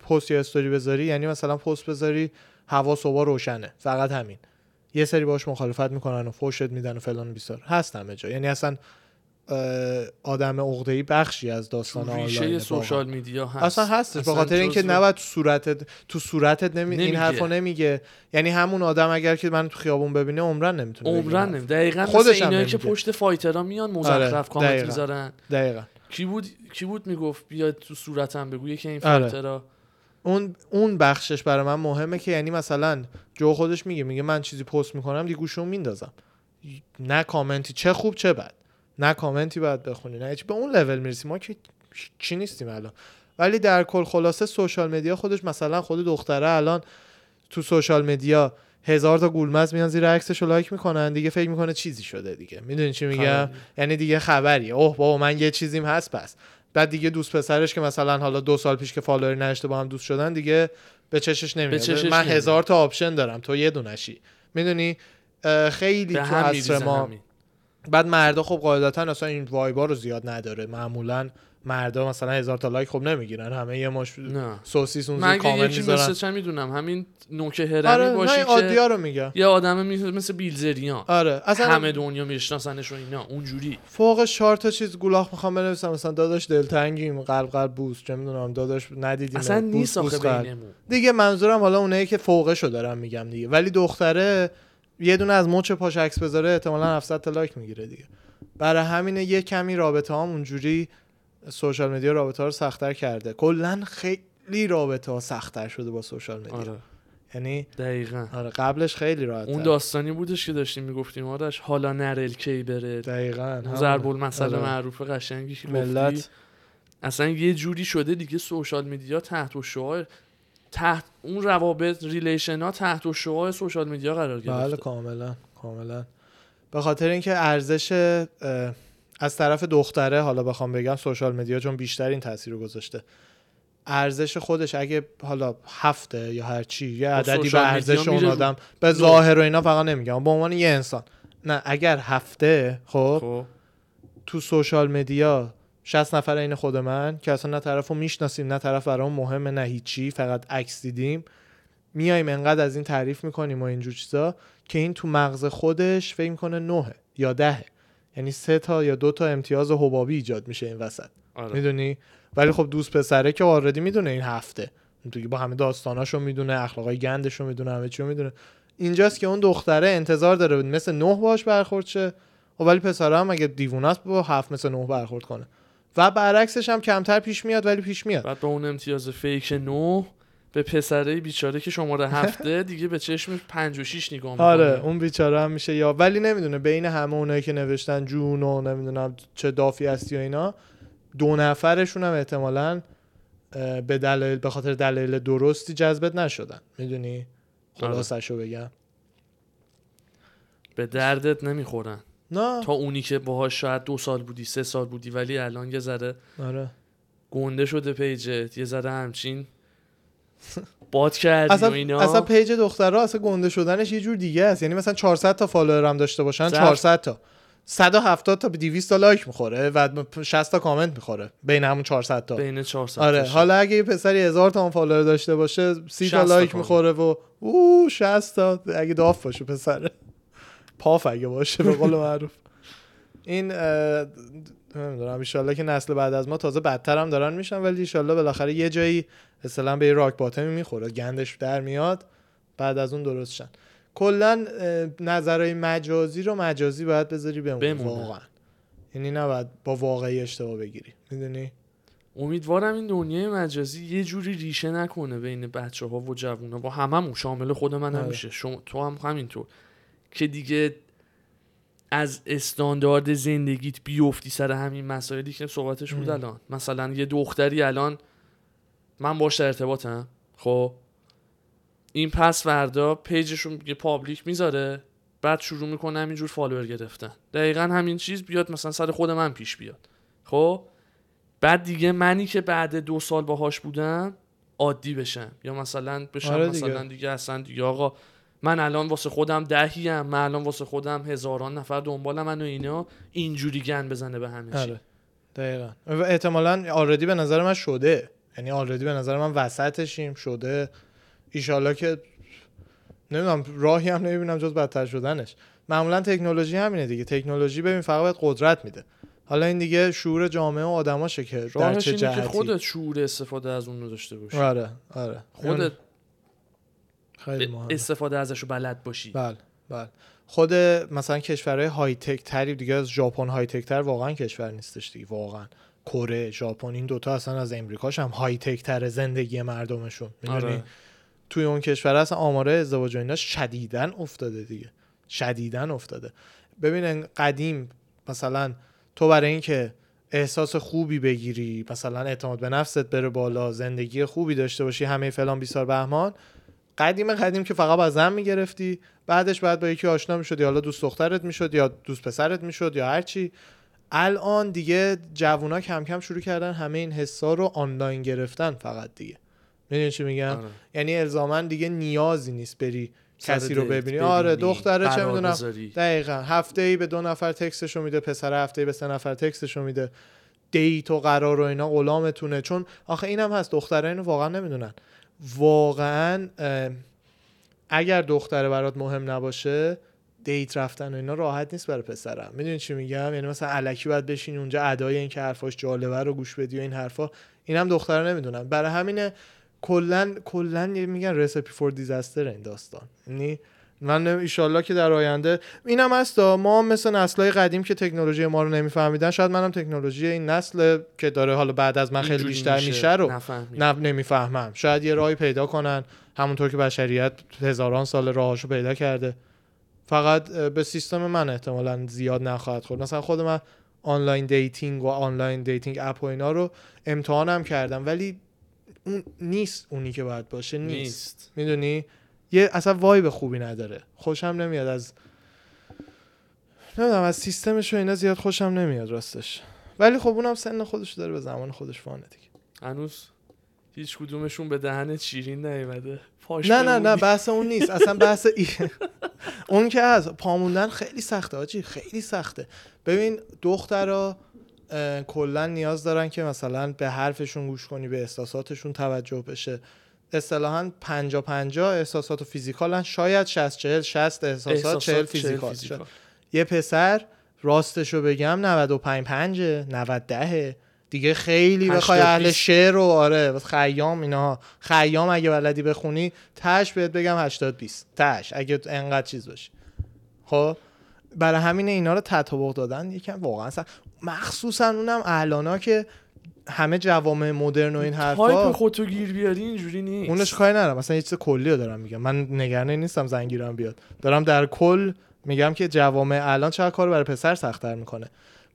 پست یا استوری بذاری، یعنی مثلا پست بذاری هوا صبح روشنه، فقط همین، یه سری باهاش مخالفت میکنن و فحشت میدن و فلان بیسار هست همه جا. یعنی اصلا آدم عقده‌ای بخشی از داستان آنلاین سوشال میدیا هست، اصلا هستش، به خاطر اینکه نباید تو صورتت این حرفو نمیگه. یعنی همون آدم اگر که من تو خیابون ببینه عمرن نمیتونه. دقیقاً مثل اینایی که پشت فایترها میان مزخرف کامنت میذارن. دقیقاً کی بود میگفت بیا تو صورتم بگو که این فایترها. اون بخشش برای من مهمه که یعنی مثلا جو خودش میگه من چیزی پست میکنم دیگه گوشم میندازم، نه کامنتی چه خوب چه بد، نه کامنتی باید بخونی، نه هیچ. به اون لول میرسیم ما که چی نیستیم الان. ولی در کل خلاصه سوشال مدیا خودش، مثلا خود دختره الان تو سوشال مدیا 1000 تا گولمز میان زیر عکسشو لایک میکنن، دیگه فکر میکنه چیزی شده دیگه، میدونی چی میگم؟ یعنی دیگه خبریه، اوه بابا من یه چیزیم هست. پس بعد دیگه دوست پسرش که مثلا حالا 2 سال پیش که فالوور نشته با هم دوست شدن، دیگه به چشش نمیاد من 1000 تا آپشن دارم تو یه دونشی، میدونی؟ خیلی تو عصر ما. بعد مردا خب قاعدتا اصلا این وایبا رو زیاد نداره، معمولا مردا مثلا 1000 تا لایک خب نمیگیرن، همه یه ماش سوسیس اون زیر کامنت میذارن. من چه میدونم همین نوک هرمی، آره، باشه که عادیا رو میگه، یه آدم مثل بیلزریان، آره اصلا همه دنیا میشناسنش و اینا، اونجوری فوق 4 تا چیز گولاخ میخوام بنویسم، مثلا داداش دلتنگیم، قلب قلب بوس، چه میدونم داداش ندیدیم، اصلا نیست آخه بینمون دیگه. منظورم حالا اونایی که فوقشو دارم میگم دیگه. ولی دختره یه دونه از مچ پاش عکس بذاره احتمالاً 700 تا لایک میگیره دیگه. برای همینه یه کمی رابطه‌ام اونجوری، سوشال مدیا رابطه‌ها رو سخت‌تر کرده. کلاً خیلی رابطه‌ها سخت‌تر شده با سوشال مدیا. آره. یعنی دقیقاً. آره قبلش خیلی راحت اون داستانی بودش که داشتیم میگفتیم آرش حالا نرل کی بره. دقیقاً. ضرب المثل معروف قشنگی که ملت اصلاً یه جوری شده دیگه سوشال مدیا تحت و شعار، تحت اون روابط ریلیشن ها تحت و شعاع سوشال میدیا قرار گرفته. بله کاملا. به خاطر اینکه ارزش از طرف دختره، حالا بخوام بگم سوشال میدیا چون بیشتر این تاثیر رو گذاشته، ارزش خودش اگه حالا 7 یا هر چی یه عددی به ارزش اون آدم به ظاهر و اینا فقط نمیگم، به عنوان یه انسان، نه اگر 7 خب تو سوشال میدیا 60 نفر این خود من که اصلا نه طرفو میشناسیم، نه طرف برام مهمه، نه هیچی، فقط عکس دیدیم، میایم انقدر از این تعریف میکنیم و اینجور چیزا که این تو مغز خودش فکر میکنه 9 یا 10، یعنی 3 تا یا 2 تا امتیاز حبابی ایجاد میشه این وسط. آره. میدونی؟ ولی خب دوست پسره که آردی میدونه این 7 دیگه، با همه داستاناشو میدونه، اخلاقای گندشو میدونه، همه چیو میدونه. اینجاست که اون دختره انتظار داره مثل 9 باش برخورد شه، ولی پسره هم اگه دیوونه است با 7 مثل 9 برخورد کنه. و برعکسش هم کمتر پیش میاد ولی پیش میاد. بعد با اون امتیاز فیک 9 به پسره بیچاره که شماره 7 دیگه به چشم 5 و 6 نگاه میکنه. آره اون بیچاره هم میشه یا ولی نمیدونه بین همه اونایی که نوشتن جون و نمیدونم چه دافی هستی و اینا، 2 نفرشون هم احتمالاً به دلیل به خاطر دلیل درستی جذبت نشدن، میدونی خلاصه‌شو بگم به دردت نمیخورن. نه تا اونی که باهاش شاید 2 سال بودی 3 سال بودی ولی الان یه ذره آره گنده شده پیجت، یه ذره همچین باد کردی و اینا. اصلا پیج دخترها اصلا گنده شدنش یه جور دیگه است، یعنی مثلا 400 تا فالوور هم داشته باشن 400 تا 170 تا به 200 تا لایک میخوره و 60 تا کامنت میخوره بین همون 400 تا. بین 400 آره تاشن. حالا اگه یه پسری 1000 تا فالوور داشته باشه 30 تا لایک میخوره و او 60 تا اگه داف باشه پسره پاف اگه باشه به قول معروف. این نمیدونم ان شاءالله که نسل بعد از ما تازه بدتر هم دارن میشن، ولی ان شاءالله بالاخره یه جایی مثلا به راک باتمی میخوره، گندش در میاد، بعد از اون درست شن. کلا نظرهای مجازی رو مجازی باید بذاری بمونه واقعا، یعنی نباید با واقعی اشتباه بگیری، میدونی. امیدوارم این دنیای مجازی یه جوری ریشه نکنه بین بچه‌ها و جوونا، با هممون شامل خود من هم میشه، تو هم همینطور، که دیگه از استاندارد زندگیت بیفتی سر همین مسائلی که صحبتش بود الان. مثلا یه دختری الان من باش در ارتباطم، خب این پس فردا پیجشون یه پابلیک میذاره، بعد شروع میکنه همینجور فالوور گرفتن، دقیقا همین چیز بیاد مثلا سر خود من پیش بیاد. خب بعد دیگه منی که بعد 2 سال باهاش بودم عادی بشم یا مثلا بشم آره دیگه. مثلا دیگه اصلا دیگه آقا من الان واسه خودم 10ام، من الان واسه خودم 1000 نفر دنبال منو، اینا اینجوری گند بزنه به همه چی. آره دقیقاً. احتمالاً آلردی به نظر من شده، یعنی آلردی به نظر من وسطشیم شده، ان شاءالله که نمیدونم راهی هم نمیبینم جز بدتر شدنش. معمولاً تکنولوژی همینه دیگه، تکنولوژی ببین فقط قدرت میده، حالا این دیگه شعور جامعه و آدماشه که در چه جهتی خودت شعور استفاده از اون رو داشته باشی. آره آره خودت استفاده ازشو بلد باشی. بله بله. خود مثلا کشورهای های تک تری دیگه از ژاپن های تک تر واقعا کشور نیستش دیگه، واقعا کره، ژاپن، این دوتا اصلا از امریکاش هم های تک تر زندگی مردمشون، میدونی. آره. توی اون کشور اصلا آماره ازدواج و اینا شدیداً افتاده دیگه، شدیداً افتاده. ببین قدیم مثلا تو برای اینکه احساس خوبی بگیری، مثلا اعتماد به نفست بره بالا، زندگی خوبی داشته باشی، همه فلان بیسار بهمان، قدیم که فقط با زن میگرفتی، بعدش باید با یکی آشنا میشد، یا حالا دوست دخترت میشد یا دوست پسرت میشد یا هر چی. الان دیگه جوونا کم کم شروع کردن همه این حسا رو آنلاین گرفتن فقط دیگه، میدونی چی میگم. آره. یعنی الزاما دیگه نیازی نیست بری کسی رو ببینی. آره دختره چه میدونم دقیقاً هفته‌ای به 2 نفر تکستشو میده، پسره هفته‌ای به 3 نفر تکستشو میده، دیت و قرار و اینا غلامتونه. چون آخه اینم هست دختره اینو واقعا نمیدونن، واقعا اگر دختره برات مهم نباشه دیت رفتن و اینا راحت نیست برای پسرم، میدونی چی میگم. یعنی مثلا الکی باید بشین اونجا ادای این که حرفاش جالبه رو گوش بدی و این حرفا، اینم دختره نمیدونن. برای همینه کلا میگن رسیپی فور دیزاستر این داستان. یعنی من ان شاءالله که در آینده اینم هست، ما مثل نسل‌های قدیم که تکنولوژی ما رو نمیفهمیدن، شاید منم تکنولوژی این نسل که داره حالا بعد از من خیلی بیشتر میشه رو نمیفهمم. شاید یه راهی پیدا کنن، همونطور که بشریت هزاران سال راهاشو پیدا کرده، فقط به سیستم من احتمالاً زیاد نخواهد خورد. مثلا خود من آنلاین دیتینگ و آنلاین دیتینگ اپ و اینا رو امتحانم کردم، ولی اون نیست، اونی که باید باشه نیست. میدونی یه اصلا وایب خوبی نداره، خوشم نمیاد از نمیدونم از سیستمش و اینا، زیاد خوشم نمیاد راستش. ولی خب اونم سن خودش داره، به زمان خودش وانه دیگه. هنوز هیچ کدومشون به دهن چیرین نیومده. نه بحث اون نیست اصلا، بحث اون که از پاموندن خیلی سخته آجی، خیلی سخته. ببین دخترا کلا نیاز دارن که مثلا به حرفشون گوش کنی، به احساساتشون توجه بشه. اصطلاحاً 50-50 احساسات و فیزیکالن، شاید 60-40 احساسات 40 فیزیکال. یه پسر راستشو بگم 95-5 90-10 دیگه، خیلی بخوای اهل شعر و آره خیام اینا، خیام اگه بلدی بخونی تاش بهت بگم 80-20 تاش اگه انقدر چیز باشی. خب برای همین اینا رو تطابق دادن یکم واقعا، مخصوصا اونم اعلانا که همه جوامع مدرن و این حرفا تایپ خودتو گیر بیاری اینجوری نیست. اونش کاری ندارم، مثلا یه چیز کلی رو دارم میگم، من نگران نیستم زنگیرم بیاد، دارم در کل میگم که جوامع الان چه کارو برای پسر سخت‌تر میکنه،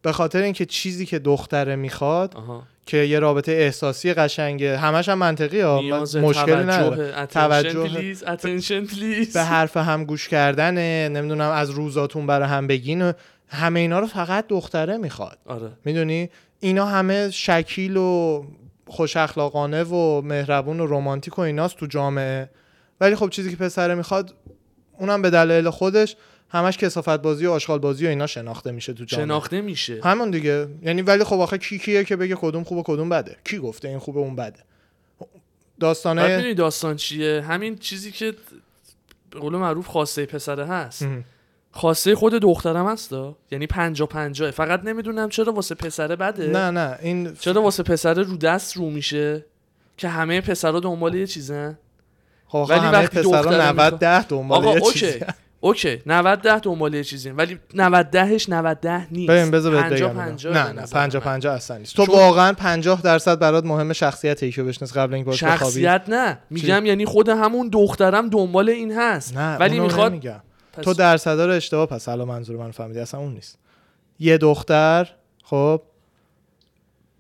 به خاطر اینکه چیزی که دختره میخواد که یه رابطه احساسی قشنگه، همش هم منطقیه، مشکلی نداره، توجه اتنشن پلیز، به حرف هم گوش کردنه، نمیدونم از روزاتون برای هم بگین، همه اینا رو فقط دختره میخواد. آره. میدونی اینا همه شکیل و خوش اخلاقانه و مهربون و رمانتیک و ایناست تو جامعه، ولی خب چیزی که پسره میخواد اونم به دلایل خودش همش کثافت بازی و آشغال بازی و اینا شناخته میشه تو جامعه، شناخته میشه همون دیگه. یعنی ولی خب آخه کیه که بگه کدوم خوبه کدوم بده؟ کی گفته این خوبه اون بده؟ داستانه ببینید داستان چیه، همین چیزی که به قول معروف خاصه پسره هست خاصه خود دخترم هست، یعنی 50-50. فقط نمیدونم چرا واسه پسره بده، نه این چرا واسه پسره رو دست رو میشه که همه پسرا دنبال یه چیزن، ولی وقتی پسرا 90-10 دنبال یه چیزن. اوکی 90-10 دنبال یه چیزین، ولی 90-10ش 90-10 نیست، 50-50. نه 50-50 اصلا نیست. تو واقعا 50% برات مهم شخصیت یکی رو بشناس قبل اینکه باش بخوابی. شخصیت نه میگم، یعنی خود همون دخترم دنبال این هست، ولی میخواد تو درصدا رو اشتباه. پس الان منظور من فهمیدی، اصلا اون نیست. یه دختر خب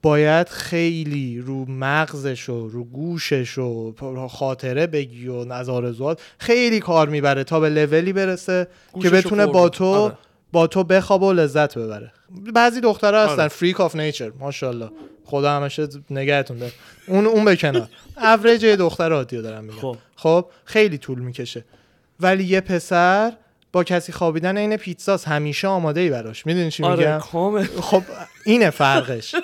باید خیلی رو مغزش و رو گوشش و خاطره بگی و از آرزوات خیلی کار میبره تا به لولی برسه که بتونه با تو بخواب و لذت ببره. بعضی دخترها هستن فریک آف نیچر، ماشاءالله خدا همش نگهتون داره، اون بکنار. اوریج دختر عادی رو دارم میگم. خب خیلی طول میکشه، ولی یه پسر با کسی خوابیدن این پیتزاست، همیشه آماده ای براش. میدونی چی میگم؟ کامل. خب اینه فرقش.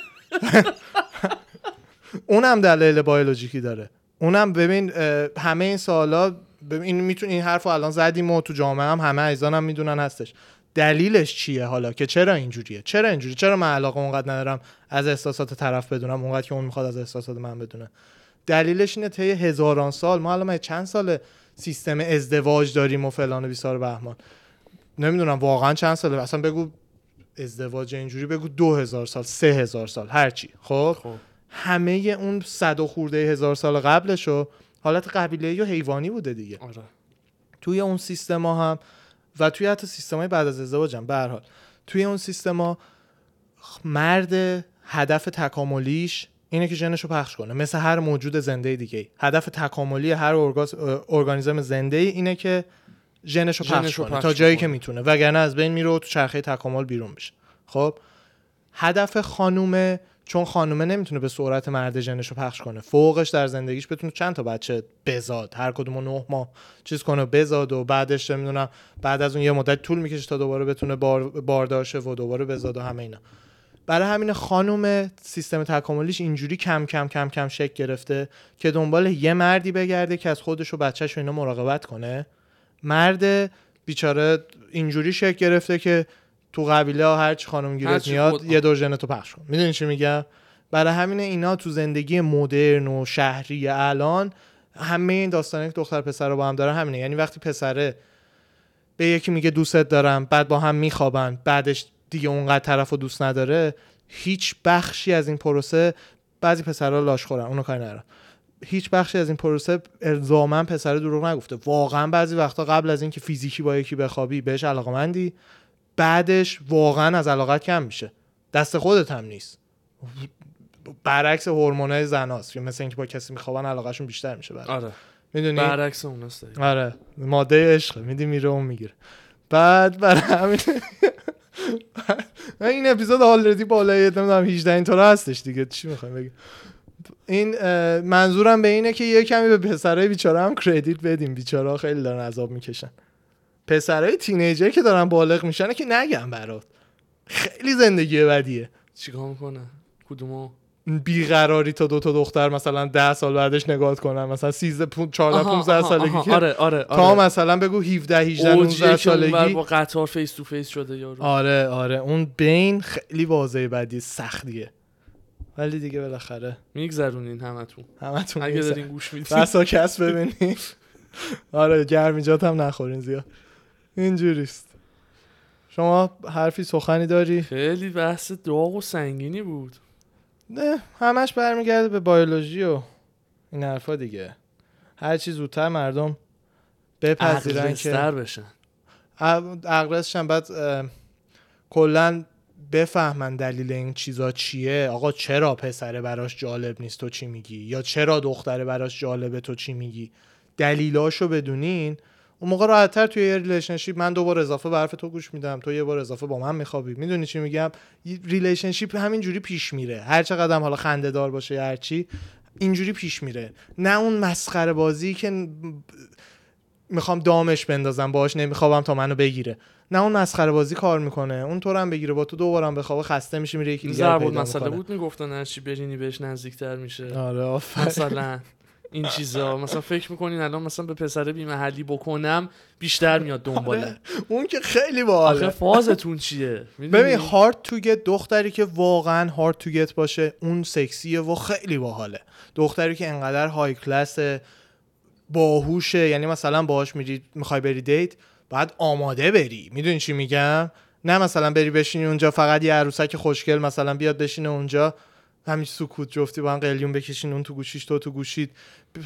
اونم دلیل بیولوژیکی داره، اونم ببین همه این سوالا، این میتونه این حرفو الان زدیم و تو جامعه هم همه ایزانم هم میدونن هستش، دلیلش چیه حالا که چرا اینجوریه؟ چرا من علاقه اونقدر ندارم از احساسات طرف بدونم اونقدر که اون میخواد از احساسات من بدونه؟ دلیلش اینه طی هزاران سال ما الان چند سال سیستم ازدواج داریم و فلان و بیسار بهمان، نمیدونم واقعا چند ساله، اصلا بگو ازدواج اینجوری بگو 2000 سال 3000 سال هرچی. خب همه اون 100 و خورده هزار سال قبلشو حالت قبیله یا حیوانی بوده دیگه. آره. توی اون سیستما هم و توی حتی سیستمای بعد از ازدواج هم، به هر حال توی اون سیستما مرد هدف تکاملیش اینه که ژنشو پخش کنه، مثل هر موجود زنده دیگه. هدف تکاملی هر ارگانیسم زنده اینه که ژنشو پخش کنه تا جایی که میتونه، وگرنه از بین میره و تو چرخه تکامل بیرون میشه. خب هدف خانومه، چون خانومه نمیتونه به سرعت مرد ژنشو پخش کنه، فوقش در زندگیش بتونه چند تا بچه بزاد، هر کدومو 9 ماه چیز کنه بزاد و بعدش نمیدونم بعد از اون یه مدت طول میکشه تا دوباره بتونه باردارشه و دوباره بزاد و همه اینا. برای همین خانوم سیستم تکاملیش اینجوری کم کم کم کم شکل گرفته که دنبال یه مردی بگرده که از خودش و بچه‌ش و اینا مراقبت کنه. مرد بیچاره اینجوری شکل گرفته که تو قبیله ها هرچی خانم گیرت میاد یه دور ژنتو پخش کن. میدونی چی میگم؟ برای همین اینا تو زندگی مدرن و شهری الان همه این داستانه که دختر پسر رو با هم دارن همینه. یعنی وقتی پسره به یکی میگه دوستت دارم، بعد با هم میخوابن، بعدش دیگه اونقدر طرفو دوست نداره، هیچ بخشی از این پروسه، بعضی پسرها لاش خورن اونو کاری ندارن، هیچ بخشی از این پروسه الزاماً پسر دروغ نگفته. واقعاً بعضی وقتا قبل از این که فیزیکی با یکی بخوابی بهش علاقه‌مندی، بعدش واقعاً از علاقت کم میشه، دست خودت هم نیست، برعکس هورمونای زناست، مثلا اینکه با کسی میخوابن علاقه‌شون بیشتر میشه بعد. آره. میدونی برعکس اوناست دیگه. آره ماده عشق میدی میره اون میگیره. بعد برای همین این اپیزود آلردی بالای نمیدونم 18 اینطوری هستش دیگه، چی میخوایم بگیم؟ این منظورم به اینه که یه کمی به پسرای بیچاره هم کردیت بدیم، بیچاره خیلی دارن عذاب میکشن. پسرای تینیجر که دارن بالغ میشن که نگم برات، خیلی زندگی بدیه. چیکار میکنه؟ کدومو؟ بیقراری تا دو تا دختر مثلا 10 سال بعدش نگاهت کنن، مثلا 14-15 سالگی که آره. تا مثلا بگو 17-18 سالگی با قطار فیس تو فیس شده یارو. آره اون بین خیلی واضحه بدی سختیه، ولی دیگه بالاخره میگذرونین همتون اگه دارین گوش میدین بسا کس ببینین. آره گرمیجات هم نخورین زیاد، اینجوریست. شما حرفی سخنی داری؟ خیلی بحث داغ و سنگینی بود. نه همش برمیگرده به بیولوژی و این حرفا دیگه. هر چیز زودتر مردم بپذیرن که عقلانی‌تر بشن، عقلانی‌شن، بعد کلاً بفهمن دلیل این چیزا چیه. آقا چرا پسره براش جالب نیست تو چی میگی، یا چرا دختره براش جالبه تو چی میگی، دلیلاشو بدونین اون موقع راحت‌تر توی یه ریلیشنشیپ. من دوبار اضافه به حرف تو گوش میدم، تو یه بار اضافه با من میخوابی، میدونی چی میگم. ریلیشنشیپ همینجوری پیش میره، هر چقدرم حالا خنده دار باشه هر چی، اینجوری پیش میره. نه اون مسخره بازی که میخوام دامش بندازم باهاش نمیخوابم تا منو بگیره، نه اون مسخره بازی کار میکنه، اون تو رو هم بگیره با تو دوبارم بخوابه خسته میشه میره یکی دیگه رو پیدا میکنه. مسئله بود میگفتن هر چی برینی بهش نزدیکتر میشه. آره آفر. مثلا این چیزا، مثلا فکر میکنین الان مثلا به پسر بی محلی بکنم بیشتر میاد دنباله. آره. اون که خیلی باحاله. آخه فازتون چیه؟ ببین هارد تو گت، دختری که واقعا هارد تو گت باشه اون سکسیه و خیلی باحاله. دختری که انقدر های کلاس باهوشه، یعنی مثلا باهاش میری میخوای بری دیت بعد آماده بری، میدونی چی میگم؟ نه مثلا بری بشینی اونجا فقط یه عروسک خوشگل مثلا بیاد بشینه اونجا همین سکوت جفتی با هم قلیون بکشین، اون تو گوشیش تو تو گوشید،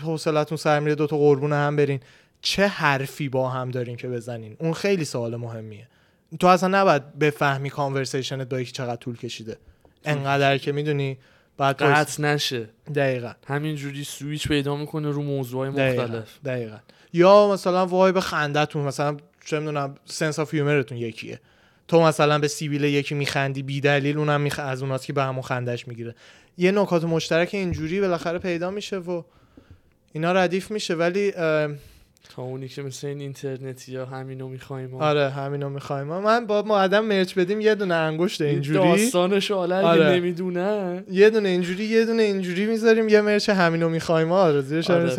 حوصلتون سر میره دو تا قربون هم برین. چه حرفی با هم دارین که بزنین؟ اون خیلی سوال مهمیه. تو اصلا نباید بفهمی کانورسیشنت با یکی چقدر طول کشیده، انقدر که میدونی بعد قطع نشه. دقیقاً همینجوری سوئیچ پیدا میکنه رو موضوعای مختلف. دقیقاً. یا مثلا وای به خنده‌تون، مثلا چه میدونم سنس اف هیومرتون یکیه، تو مثلا به سیبیل یکی میخندی بی دلیل، اونم از اوناست که به همون خندش میگیره. یه نکات مشترک اینجوری بالاخره پیدا میشه و اینا ردیف میشه. ولی تا اونی که مثل این اینترنتی ها همینو میخوایم. آره همینو میخوایم. من با معدم مرچ بدیم یه دونه انگشت اینجوری داستانشو الان آره. نمیدونه یه دونه اینجوری یه دونه اینجوری میذاریم، یه مرچ همینو میخوایم. آره زیرش آره.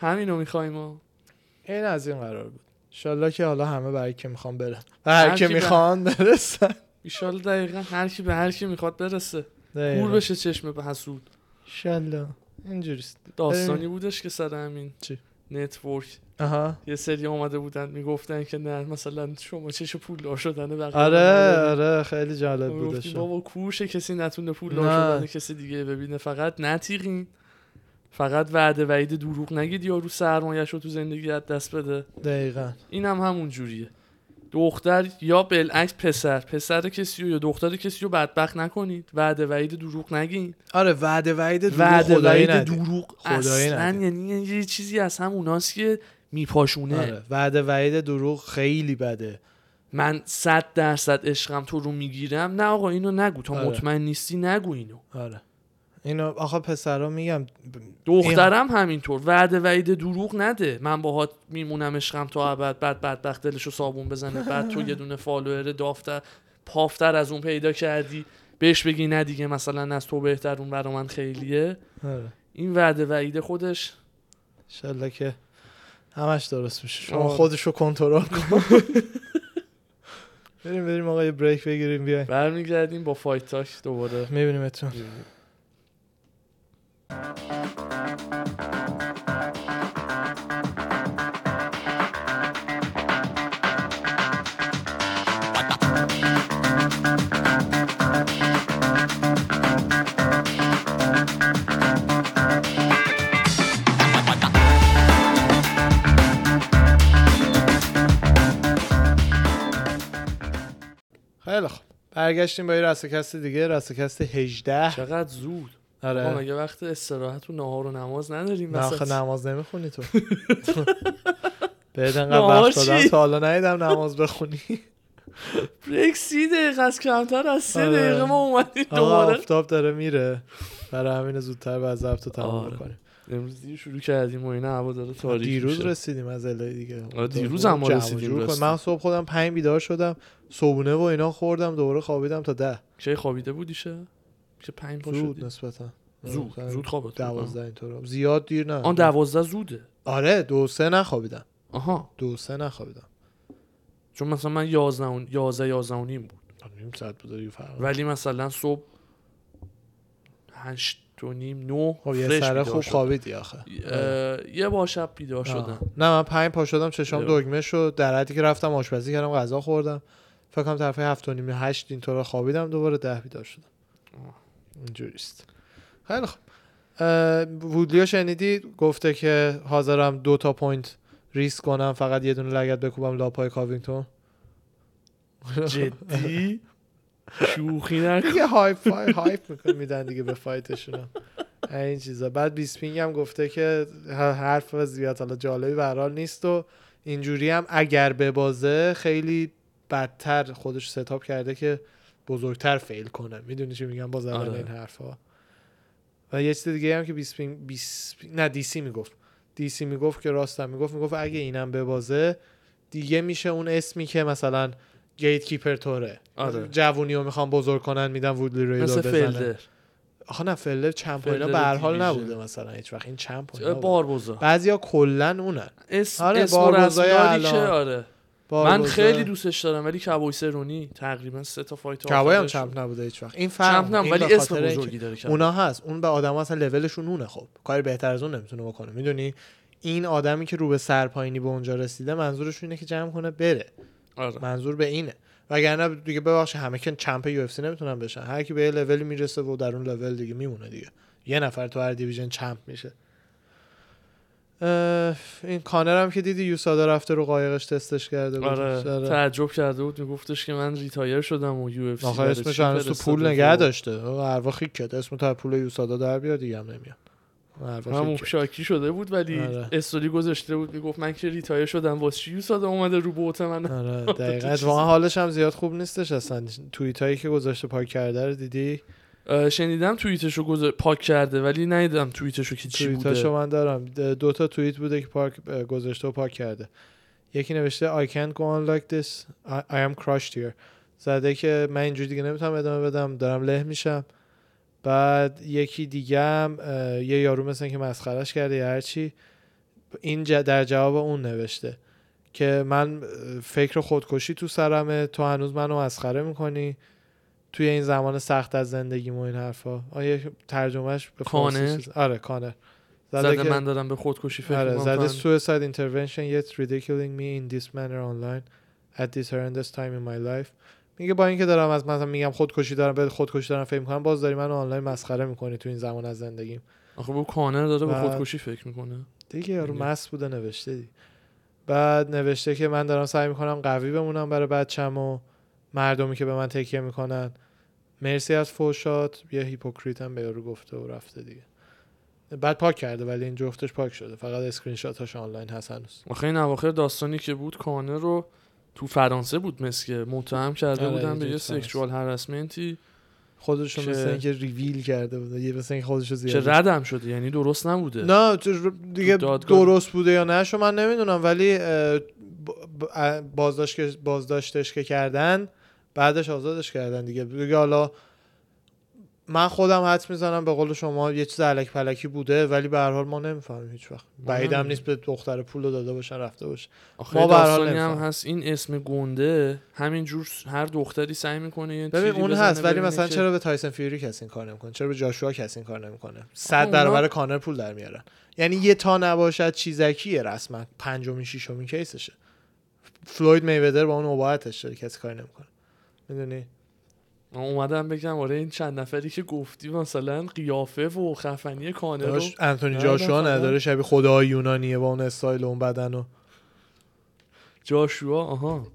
همینو میخوایم. این از این قرار بود. انشالله که حالا همه برای که میخوان برن، هر که میخوان برسن. انشالله دقیقا هر کی به هر کی میخواد برسه، کور بشه چشم به حسود. انشالله اینجوریست. داستانی بودش که سر همین چی؟ نتورک. آها. یه سری اومده بودن میگفتن که نه مثلا شما چش پول لا شدنه بقیه. آره آره خیلی جالب بودش. بابا کوشه کسی نتونه پول لا شدنه کسی دیگه ببینه، فقط نتیقین، فقط وعده وعید دروغ نگید، یارو سرمایه‌شو تو زندگیت دست بده. دقیقاً اینم همون جوریه. دختر یا بالعکس پسر کسی یا دختر کسی رو بدبخت نکنید، وعده وعید دروغ نگید. آره وعده وعید دروغ خدایی ندید اصلا، یعنی یه چیزی از هموناست که میپاشونه. آره وعده وعید دروغ خیلی بده. من 100% عشقم تو رو میگیرم، نه آقا اینو نگو تا آره. مطمئن نیستی نگو اینو. آره اینو آخه پسرا میگم، دخترم همینطور وعده وعید دروغ نده. من باهات میمونم عشقم تا ابد، بعد بدبخت دلشو صابون بزنه، بعد تو یه دونه فالوور دافتر پافتر از اون پیدا کردی بهش بگی نه دیگه مثلا از تو بهتر اون برا من خیلیه. این وعده وعید خودش انشالله که همش درست میشه. شما خودشو کنترل کن. بریم آقا یه بریک بگیریم، بیایم برمیگردیم با فایت تاک دوباره میبینیمتون. خیلی خوب برگشتیم با یه رسکست دیگه، رسکست 18. چقدر زود. آره. آقا مگه وقت استراحت و نهار و نماز نداریم؟ نه آخه نماز نمیخونی تو. بهت انقدر وقت دادم تا حالا ندیدم نماز بخونی. بریک 3 دقیقه از کمتر از 3 دقیقه ما اومدیم دوباره. آفتاب داره میره، برای همین زودتر باز هفته تمام کنیم. امروز دیگه شروع کردیم و اینا هوا داره تاریک میشه. دیروز رسیدیم از الهی دیگه. دیروز هم رسیدیم. من صبح خودم 5 بیدار شدم، صبحونه و اینا خوردم دوباره خوابیدم تا 10. چه خوابیده بودیشه؟ که 5 پا شد نسبتا زود خوابت 12 اینطور زیاد دیر نه. آن 12 زوده. آره 2-3 نخوابیدم. آها 2-3 نخوابیدم چون مثلا من 11 و نیم بود، نیم ساعت بود فرق. ولی مثلا صبح 8 و نیم 9 یه سر خوب خوابیدی آخه یه با شب بیدار شدم. نه من 5 پا شدم چشام دگمه شد، در حدی که رفتم آشپزی کردم غذا خوردم، فکر کنم طرفه 7 و نیم 8 اینطور خوابیدم دوباره 10 بیدار شدم. اینجوریست. خیلی خب. وودلیو شنیدی گفته که حاضرم 2 تا پوینت ریسک کنم فقط یه دونه لگد بکوبم لاپای کاوینگتون. جدی؟ شوخی نکن دیگه. هایپ میکنه میدن دیگه به فایتشون این چیزا. بعد بیسپینگ هم گفته که حرف زیاد حالا جالبی به هر حال نیست و اینجوری هم اگر ببازه خیلی بدتر خودش ستاپ کرده که بزرگتر فیل کنه. میدونی چی میگم با زبان این حرفا. و یه چیز دیگه هم که دیسی میگفت. دیسی میگفت که راستم میگفت اگه اینم ببازه دیگه میشه اون اسمی که مثلا گیت کیپر توره. جوونیو میخوام بزرگ کنن میدن وودلی رو ایدار بزنه. مثل فیلدر. آخه نه فیلدر چمپوینا به هر حال نبوده مثلا هیچ وقت. این چمپوینا باربوزا. بعضیا کلا اونن. آره باربوزای الان. من خیلی دوستش دارم ولی کابوی سرونی تقریبا 3 تا فایت کابوی هم چمپ نبوده هیچ وقت. این فرق نم ولی اسم بزرگی داره کابوی. اونا هست. اون به آدما اصلا لولشون اونه. خب کاری بهتر از اون نمیتونه بکنه. میدونی این آدمی که رو به سرپایینی به اونجا رسیده منظورش اینه که جمع کنه بره. آره. منظور به اینه. وگرنه دیگه ببخش همه که چمپ یو اف سی نمیتونن بشن. هر کی به یه لول میرسه و در اون لول دیگه میمونه دیگه. یه نفر تو هر دیویژن چمپ میشه. این کانر هم که دیدی یوسادا رفته رو قایقش تستش کرده بود. آره. تعجب کرده بود میگفتش که من ریتایر شدم و یو اف سی. آخه اسمش هنوز تو پول نگه داشته. هر خیکت اسم تو پول یوسادا در بیار دیگه هم نمیاد. همون شاکی شده بود ولی آره. استوری گذاشته بود میگفت من که ریتایر شدم واسه چی یوسادا اومده رو بوت من. آره دقیقاً واقعا حالش هم زیاد خوب نیستش اصلا. توییتایی که گذاشته پاک کرده رو دیدی؟ شنیدم توییتشو پاک کرده ولی ندیدم توییتشو که چی بوده. توییتاشو من دارم. 2 تا توییت بوده که پاک گذاشته و پاک کرده. یکی نوشته I can't go on like this I am crushed here. زده که من اینجوری دیگه نمیتونم ادامه بدم دارم له میشم. بعد یکی دیگه هم یه یارو مثلا که مسخرهش کرده یا هرچی این در جواب اون نوشته که من فکر خودکشی تو سرمه تو هنوز منو مسخره میکنی توی این زمان سخت از زندگیم و این حرفا. آیه ترجمهش به کانر. آره کانر زده من دارم به خودکشی فکر میکنم. آره زده suicide intervention yet ridiculing me in this manner online at this horrendous time in my life. میگه با اینکه دارم از مثلا میگم خودکشی دارم به خودکشی دارم فکر میکنم باز داری منو آنلاین مسخره میکنی تو این زمان از زندگیم. آخه بو کانر داره به خودکشی فکر میکنه دیگه. یارو مست بوده نوشته دی. بعد نوشته که من دارم سعی میکنم قوی بمونم برای بچم و مردمی که به من تکیه میکنن. مرسی از فوشات. یه هیپوکریت هم به یارو گفته و رفته دیگه. بعد پاک کرده ولی این جفتش پاک شده فقط اسکرین شاتاش آنلاین هست هنوز. آخه این اواخر داستانی که بود کانر رو تو فرانسه بود مسکه متهم کرده بودن به یه سکشوال هراسمنتی خودشون مثل اینکه ریویل کرده بود یه مثل اینکه خودشو زیاد که ردم شده یعنی درست نبوده. نه دیگه درست بوده یا نه شو من نمیدونم ولی بازداشتش که کردن بعدش آزادش کردن دیگه. حالا من خودم حدس میزنم به قول شما یه چیز الک پلکی بوده ولی به هر حال ما نمیفهمیم هیچ وقت. بعید هم نیست به دختر پولو داده باشن رفته باشه. ما به هر حال نمی‌فهمیم. هست این اسم گنده همین جور هر دختری سعی میکنه یه چیزی بزنه. اون هست ولی مثلا چرا به تایسون فیوری کسی این کار نمیکنه؟ چرا به جاشوا کسی این کار نمیکنه؟ 100 برابر کانر پول در میارن. یعنی یه تا نباشد چیزکیه رسما پنجمین ششمین کیسشه. فلوید میودر با اون اباحتش کسی کار نمیکنه. میدونی اومدم بگم آره این چند نفری که گفتی مثلا قیافه و خفنی کانر رو انتونی جاشوا نداره شبیه خدای یونانیه با اون استایل اون بدن و جاشوا. آها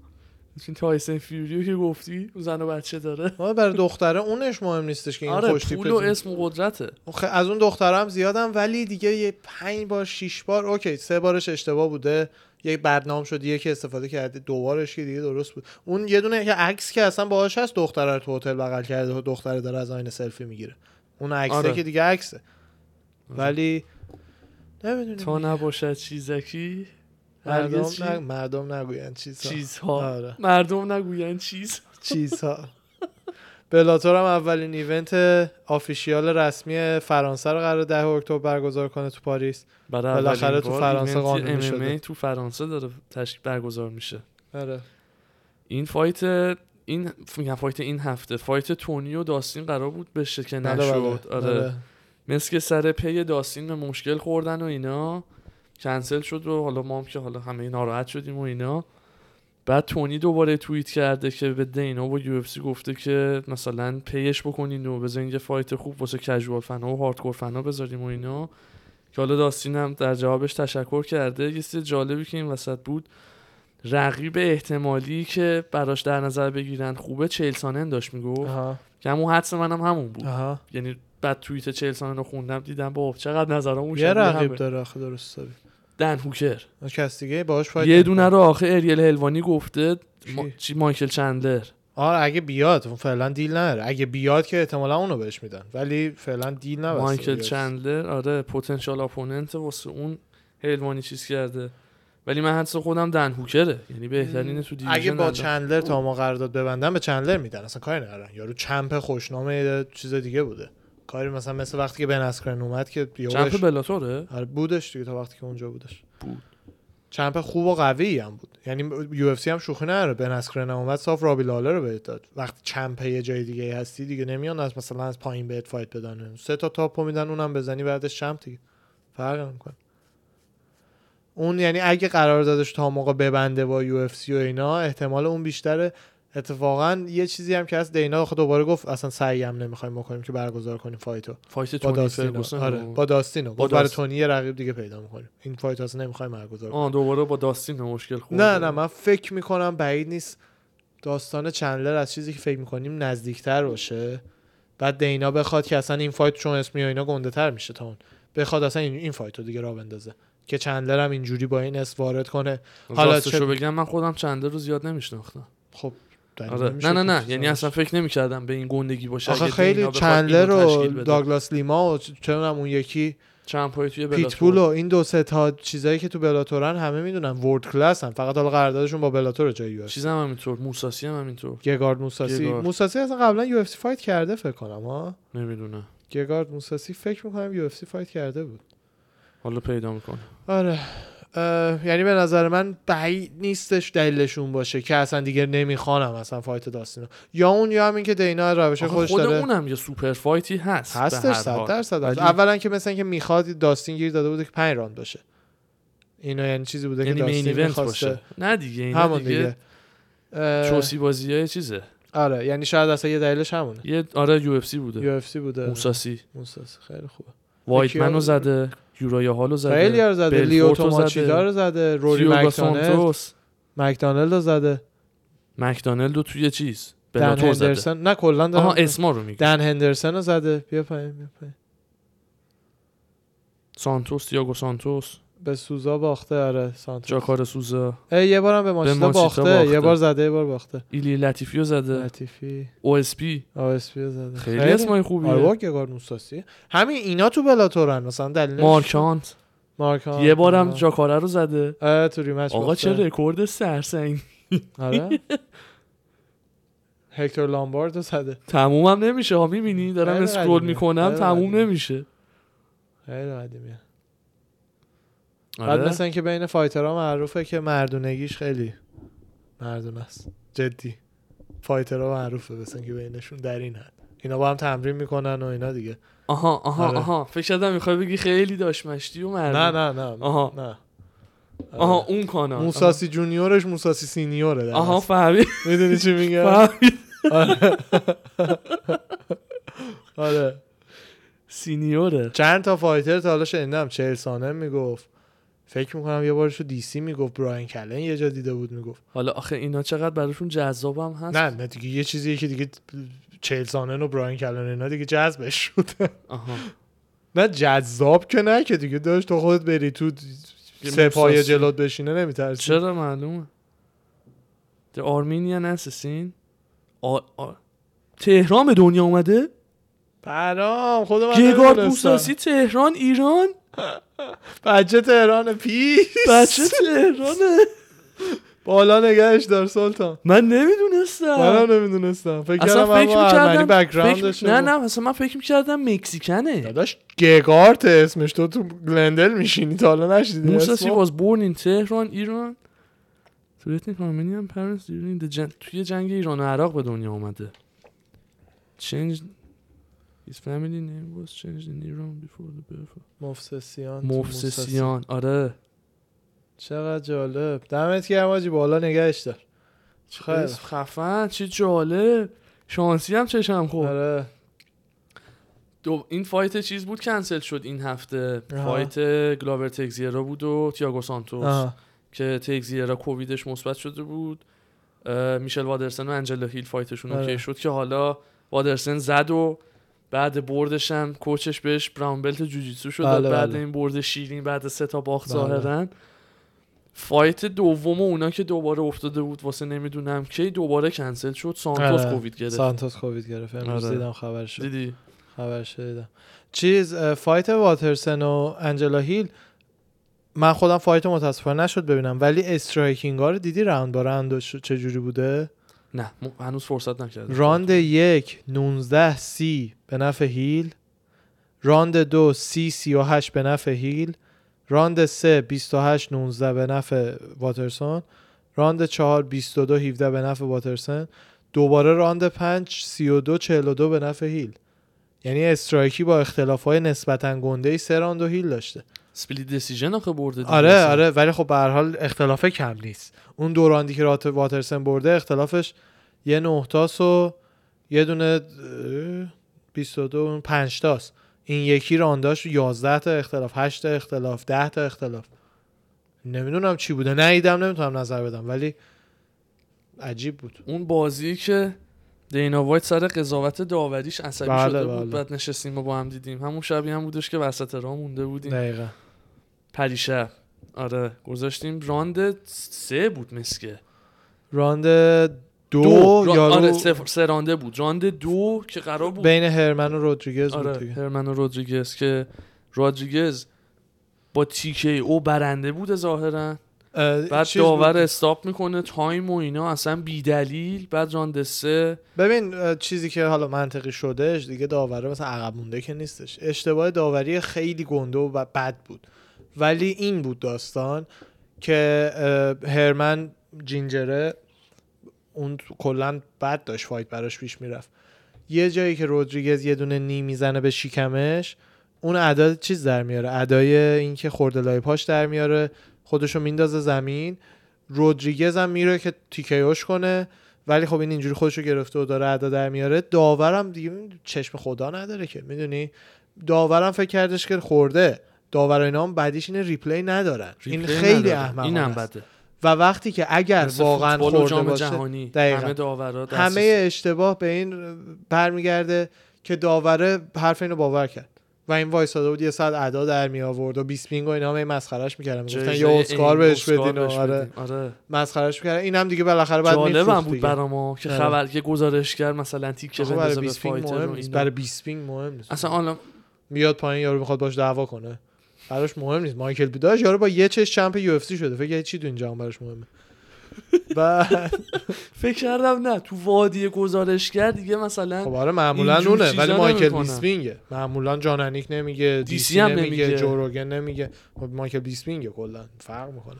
این تایسن فیوریو که گفتی زن و بچه داره. آره برای دختره اونش مهم نیستش که این آره خوشتیپه. آره پول و اسم و قدرته. از اون دختره هم زیادم ولی دیگه یه 5 بار 6 بار اوکی 3 بارش اشتباه بوده یک بدنام شد یکی استفاده کرده 2 بارش که دیگه درست بود. اون یه دونه عکس که اصلا باهاش هست دختره رو تو هتل بغل کرده و دختره داره از آینه سلفی میگیره اون عکسه. آره. که دیگه عکسه ولی نمیدونم تو نباشد چیزکی مردم نگوین چیزها. آره. مردم نگوین چیزها. بلاتور هم اولین ایونت آفیشیال رسمی فرانسه رو قرار 10 اکتبر برگزار کنه تو پاریس. بالاخره تو فرانسه قانونی شده. تو فرانسه داره تشکیل برگزار میشه. آره. این فایت این هفته فایت تونی و داستین قرار بود بشه که نشد. آره. مثل که سر پی داستین به مشکل خوردن و اینا کنسل شد و حالا ما هم که حالا همه ناراحت شدیم و اینا بعد تونی دوباره توییت کرده که به دینا و UFC گفته که مثلا پیش بکنین و بذارین یه فایت خوب واسه کژوال فنا و هاردکور فنا بذاریم و اینا، که حالا داستین هم در جوابش تشکر کرده. یه چیز جالبی که این وسط بود، رقیب احتمالی که براش در نظر بگیرن خوبه چهل سانن داشت میگفت که همون حدس منم همون بود. یعنی بعد توییت چهل سانن رو خوندم دیدم با چقدر نظرامون شبیه همه. یه رقیب داره آخه، درست داری دن هوکر کس دیگه باهاش فایت یه دونه رو آخه اریل هلوانی گفته مایکل چندلر. آره اگه بیاد فعلا دیل نره، اگه بیاد که احتمالا اونو بهش میدن، ولی فعلا دیل نبسته. مایکل چندلر آره پتانسیال اپوننت واسه اون هلوانی چیز کرده، ولی من حدس خودم دن هوکره، یعنی بهترینه تو دیویژن. اگه با چندلر تا ما قرارداد ببندن به چندلر میدن، اصلا کاری ندارن. یارو چمپ خوشنامه چیز دیگه بوده، کاری مثلا مثل وقتی که بن اسکرن اومد که چمپ بلاتوره بودش دیگه، تا وقتی که اونجا بودش بود چمپ خوب و قوی هم بود. یعنی یو اف سی هم شوخی نداره، بن اسکرن اومد صاف رابی لاله رو بهت داد. وقتی چمپ یه جای دیگه هستی دیگه نمیان از مثلا از پایین بهت فایت بدن، سه تا تاپ میدن اونم بزنی بعدش چمپ دیگه، فرق نمیکنه اون. یعنی اگه قراردادش تا موقع ببنده با یو اف سی و اینا احتمال اون بیشتره. اتفاقا یه چیزی هم که از دینا دوباره گفت اصلا سعی هم نمیخوایم بکنیم که برگزار کنیم فایت با داستین. آره با داستین گفت برای تونی رقیب دیگه پیدا می‌کنیم، این فایت اصلا نمیخوایم برگزار کنیم. دوباره با داستین مشکل خورد. نه من فکر می‌کنم بعید نیست داستان چندلر از چیزی که فکر می‌کنیم نزدیک‌تر باشه، بعد دینا بخواد که اصلا این فایت چون اسمی و اینا گنده‌تر میشه تا اون بخواد اصلا این فایت رو دیگه راه بندازه، که چندلر هم اینجوری با این اس وارد کنه. حالا چشو بگم من خودم چندلر رو زیاد نمی‌شناختم. خب آره. نه یعنی اصلا فکر نمی‌کردم به این گندگی باشه. آخه خیلی چندلر رو داگلاس لیما و چونم اون یکی چمپای توی بلاتور پیتبول و این دو سه تا چیزایی که تو بلاتورن همه میدونن ورلد کلاس هستن، فقط حالا قراردادشون با بلاتور جای یو اف سی. چیزام همینطور، موساسی هم همینطور، گگارد موساسی. موساسی اصلا قبلا یو اف سی فایت کرده فکر کنم ها، نمیدونم. گگارد موساسی فکر می‌کنم یو اف سی فایت کرده بود، حالا پیدا می‌کنه. آره یعنی به نظر من بعید نیستش دلیلشون باشه که اصلا دیگه نمیخوانم اصلا فایت داستینو یا اون، یا همین که دینا روش خودش داره. خود اونم یه سوپر فایتی هستش 100%. اولا که مثلا که میخواد داستین گیر داده بوده که 5 راند باشه، اینا یعنی چیزی بوده یعنی که داستین میخواسته. نه دیگه اینا دیگه چوسی بازیای چیزه. آره یعنی شاید اصلا یه دلیلش همونه. یه آره یو اف سی بوده. موساسی خیلی خوبه. وایتمنو زده، یورایا هالو زده، خیلیار زده، لیو توماچیدا رو زده، روری مکدانلد رو زده. مکدانلد رو توی چیز بلاتور زده، نه کلا دارم اسما رو میگم. دن هندرسن رو زده. بیا پایین سانتوس، دیاگو سانتوس به سوزا باخته. آره سانتوس جاکار سوزا یه بارم به ماشیتا باخته، یه بار زده یه بار باخته. ایلی لطیفی رو زده، لطیفی او اس پی رو زده. خیلی اسمای خوبیه. آره واقعا گار موساسی همین اینا تو بلاتورن مثلا دلیلش. مارکانت یه بارم جاکاره رو زده. آره تو ریمچ آقا باخته. چه رکورد سرسنگی. آره هکتور لامبارد رو زده. تمومم نمیشه ها، میبینی دارم اسکرول میکنم تموم نمیشه. خیلی قدیمیه. بعد مثلا اینکه بین فایترها معروفه که مردونگیش خیلی مردونه است، جدی فایترها معروفه مثلا که بینشون در این حد اینا با هم تمرین میکنن و اینا دیگه. آها فکر کردم میخوای بگی خیلی داشمشتی و مردون. نه آها اون کانا موساسی جونیورش موساسی سینیوره. آها فهمید. میدونی چی میگم؟ آره سینیوره. چند تا فایتر تا حالا شنیدم، چهل سانه میگفت، فکر میکنم یه بارشو دیسی میگفت، براین کلن یه جا دیده بود میگفت. حالا آخه اینا چقدر براشون جذاب هم هست. نه دیگه یه چیزیه که دیگه چهل سانه و براین کلن اینا دیگه جذبش شده. نه جذاب که نه، که دیگه داشت تو خودت بری تو سه پای جلوت بشینه نمیترسی. چرا معلومه The Armenian Assassin تهران به دنیا اومده. برام خودم گگارد موساسی تهران ایران. بچه تهرانه پیس، بچه تهرانه. بالا نگهش دار سلطان. من نمیدونستم فکر کردم نه اصلا من فکر می‌کردم مکزیکنه. داداش گگارد اسمش، تو گلندل میشینی تا حالا نشدیدی. موساسی was born in Tehran ایران to ethnic Armenian parents during the توی جنگ ایران و عراق به دنیا اومده. Changed His family name was changed in Iran before the birth. مفسسیان. آره چقدر جالب. دمت گرم آجی، بالا نگهش دار. خیلی خفن، چه جالب، شانسی هم چشم خورد. آره. این فایت چیز بود کنسل شد این هفته. فایت گلاور تگزیرا بود و تیاگو سانتوس که تگزیرا کوویدش مثبت شده بود. میشل وادرسن و انجلا هیل فایتشون اوکی شد که حالا وادرسن زد و بعد بردش هم کوچش بهش براون بلت جوجیتسو شد. بعد این برد شیرین بعد سه تا باخت ظاهرن. فایت دوم اونا که دوباره افتاده بود واسه نمیدونم کی دوباره کنسل شد. سانتوس کووید گرفت. سانتوس کووید گرفت. امروز دیدم خبرش. دیدی؟ خبرش دیدم. چیز فایت واترسن و انجلا هیل من خودم فایت متاسفانه نشد ببینم، ولی استرایکینگ‌ها رو دیدی راوند با راوند چه جوری بوده؟ نه هنوز فرصت نکردم. راوند 1 19-30 به نفع هیل، راوند 2 30-38 به نفع هیل، راوند 3 28-19 به نفع واترسون، راوند 4 22-17 به نفع واترسون، دوباره راوند 5 32-42 به نفع هیل. یعنی استرایکی با اختلاف‌های نسبتاً گنده‌ای سه راوند و هیل داشته. اسپلیت دیسیژن آخه برده. آره ولی خب به هر حال اختلاف کم نیست. اون دو راندی که رات واترسن برده اختلافش یه 9 تاس و یه دونه 22 5 تاس. این یکی رانداش 11 تا اختلاف، 8 تا اختلاف، 10 تا اختلاف. نمیدونم چی بوده. ندیدم نمیتونم نظر بدم، ولی عجیب بود. اون بازی که دینا وایت سر قضاوت داوریش عصبی شده بود، بعد نشستیم و با هم دیدیم. همون شبیه هم بودش که وسط راه مونده بودیم. دقیقاً. پریشب. آره، گذاشتیم راند 3 بود مسکه. راند 2 یا آره 3 رانده بود. راند 2 که قرار بود بین هرمن و رودریگز بود دیگه. هرمن و رودریگز که رودریگز با TKO او برنده بود ظاهرا. بعد داور استاپ میکنه تایم و اینا اصلا بی دلیل. بعد راند 3 ببین چیزی که حالا منطقی شدهش دیگه داوره مثلا عقب مونده که نیستش. اشتباه داوری خیلی گنده و بد بود، ولی این بود داستان که هرمن جینجره اون کلا بد داشت فایت براش پیش میرفت. یه جایی که رودریگز یه دونه نی میزنه به شکمش، اون ادا چیز در میاره، ادای اینکه خورده لای پاش در میاره، خودشو میندازه زمین. رودریگز هم میره که تیکیوش کنه، ولی خب این اینجوری خودشو گرفته و داره ادا در میاره. داورم دیگه چشم خدا نداره که، میدونی داورم فکر کردش که خورده. داوراینا هم بعدیش اینه ریپلی ندارن. این خیلی احمقانه است. و وقتی که اگر واقعا خورده باشه دقیقاً همه اشتباه به این برمیگرده که داوره حرف اینو باور کرد و این وایساده بود یه ساعت ادا در می آورد و 20 بینگ و اینا هم مسخرهش میکردن، میگفتن یا اسکار بهش بدین. آره مسخرهش میکردن. اینم دیگه بالاخره بعد میفروخت. جالب هم بود برام که خبر که گزارشگر مثلا تیکه بندازه به فایتر و برای 20 بینگ مهم نیست اصلا. الان میاد پایین یارو میخواد باش دعوا کنه، براش مهم نیست. مایکل بیداش یارو با یه چش چمپ یو اف سی شده، فکر کنم چی تو این جام براش مهمه. بعد فکر کردم نه تو وادی گزارشگر دیگه مثلا خب آره معمولا اونه، ولی مایکل بیسپینگه معمولا. جان انیک نمیگه، دیسی نمیگه، جوروگن نمیگه، خب مایکل بیسپینگه. کلا فرق میکنه.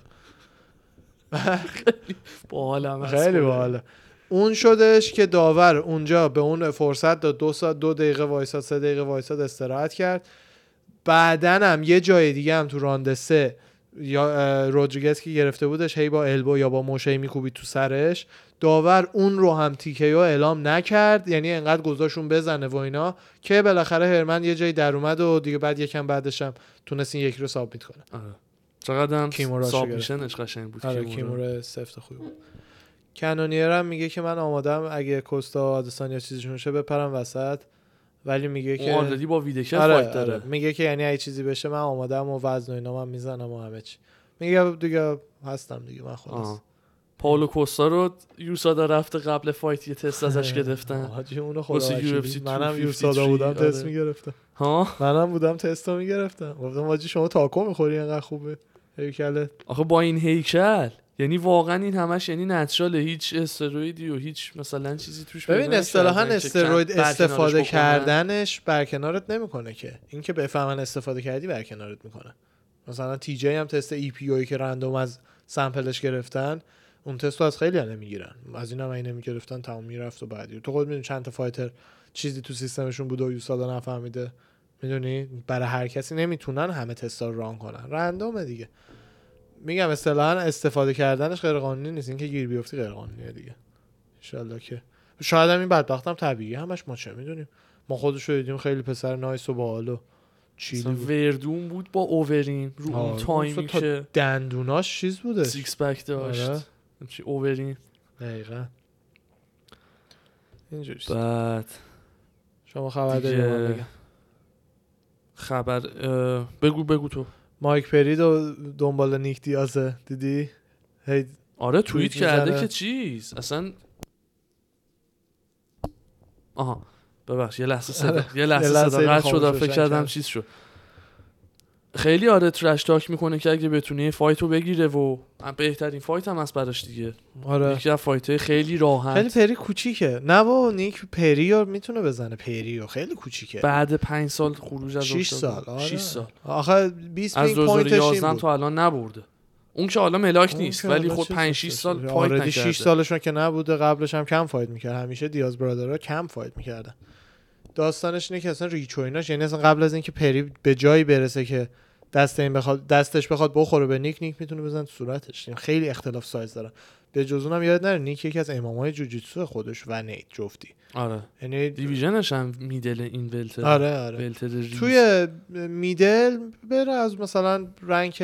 باحالم خیلی باحال. اون شدش که داور اونجا به اون فرصت داد 2 دقیقه وایساد، 3 دقیقه وایساد استراحت کرد. بعدن هم یه جای دیگه هم تو راند 3 یا رودریگز که گرفته بودش هی با البو یا با موشهی میکوبید تو سرش، داور اون رو هم تیکیو اعلام نکرد، یعنی انقدر گذاشون بزنه و اینا که بالاخره هرمن یه جایی در اومد و دیگه بعد یکم بعدش هم تونست این یکی رو سابمیت کنه. چقدر هم سابمیشنش قشنگ بود. کیمورا سفت خوب بود. کنونیر هم میگه که من آمادم اگه کوستا و آدسان یا چیزشون شه بپرم وسط، ولی میگه که اوردی با ویدکر فایت داره. میگه که یعنی هر چیزی بشه من آمادم و وزن و اینا من میزنم و همه چی. میگه دیگه هستم دیگه من خلاص. پائولو کوستا رو یوسادا رفته قبل فایت یه تست ازش گرفتن. حاجی اونو خدا منم یوسادا بودم تست میگرفتم. منم بودم تستو میگرفتم. گفتم حاجی شما تاکو میخوری اینقدر خوبه هیکلت؟ آخه با این هیکل یعنی واقعا این همش یعنی ناتشال، هیچ استرویدی و هیچ مثلا چیزی توش. ببین اصطلاحا استروید استفاده کردنش برکنارت نمیکنه که، اینکه بفهمن استفاده کردی برکنارت میکنه. مثلا تی جی هم تست ای پی اوی که رندوم از سامپلش گرفتن، اون تستو از خیلی ها نمیگیرن، از اینا من نمیگرفتن تمام میرفت و بعدی تو خود میدونی چند تا فایتر چیزی تو سیستمشون بوده و یوسادا نفهمیده. میدونی برای هر کسی نمیتونن همه تستا رو ران کنن، رندومه دیگه. میگم اصطلاحاً استفاده کردنش غیر قانونی نیست، اینکه گیر بیفتی غیر قانونیه دیگه. ان شاءالله که شاید هم این بدبختم طبیعیه، همش ما چه میدونیم. ما خودش رو دیدیم خیلی پسر نایس و باحالو چیلی وردون بود با اوورین رو اون تایمی که دندوناش چیز بوده، سیکس پک داشت. چی اوورین دقیقاً اینجوری. بعد شما خبر داری من بگم؟ خبر بگو تو. مایک پری دنبال نیک دیازه، دیدی؟ هی آره توییت کرده که چیز اصلا آها ببخش یه لحظه صدا قطع شد، فکر کردم چیز شد. خیلی آره ترش تاک میکنه که اگه بتونه فایتو بگیره و بهترین فایت هم از براش دیگه. آره یکی از فایت‌های خیلی راحت. خیلی پری کوچیکه. نه با نیک پری رو میتونه بزنه، پری رو خیلی کوچیکه. بعد 5 سال خروج از 6 سال. آره 6 سال. آخه 20 پوینتش هم تا الان نبرده. اون که حالا ملاک نیست ولی خب 5 6 سال فایت نکرده. آره 6 سالشون که نبوده، قبلش هم کم فایت میکرد. همیشه دیاز برادرها کم فایت میکردن. داستانش اینه که اصلا ریچویناش، یعنی اصلا قبل از اینکه پری به جایی برسه که دستش بخواد بخوره به نیک میتونه بزنه تو صورتش. یعنی خیلی اختلاف سایز داره. به جز اونم یاد نره نیک یکی از امامای جوجیتسو خودش و نیت جفتی. آره یعنی دیویژنش هم میدل این ولتر. آره ولتر توی میدل بره از مثلا رنگ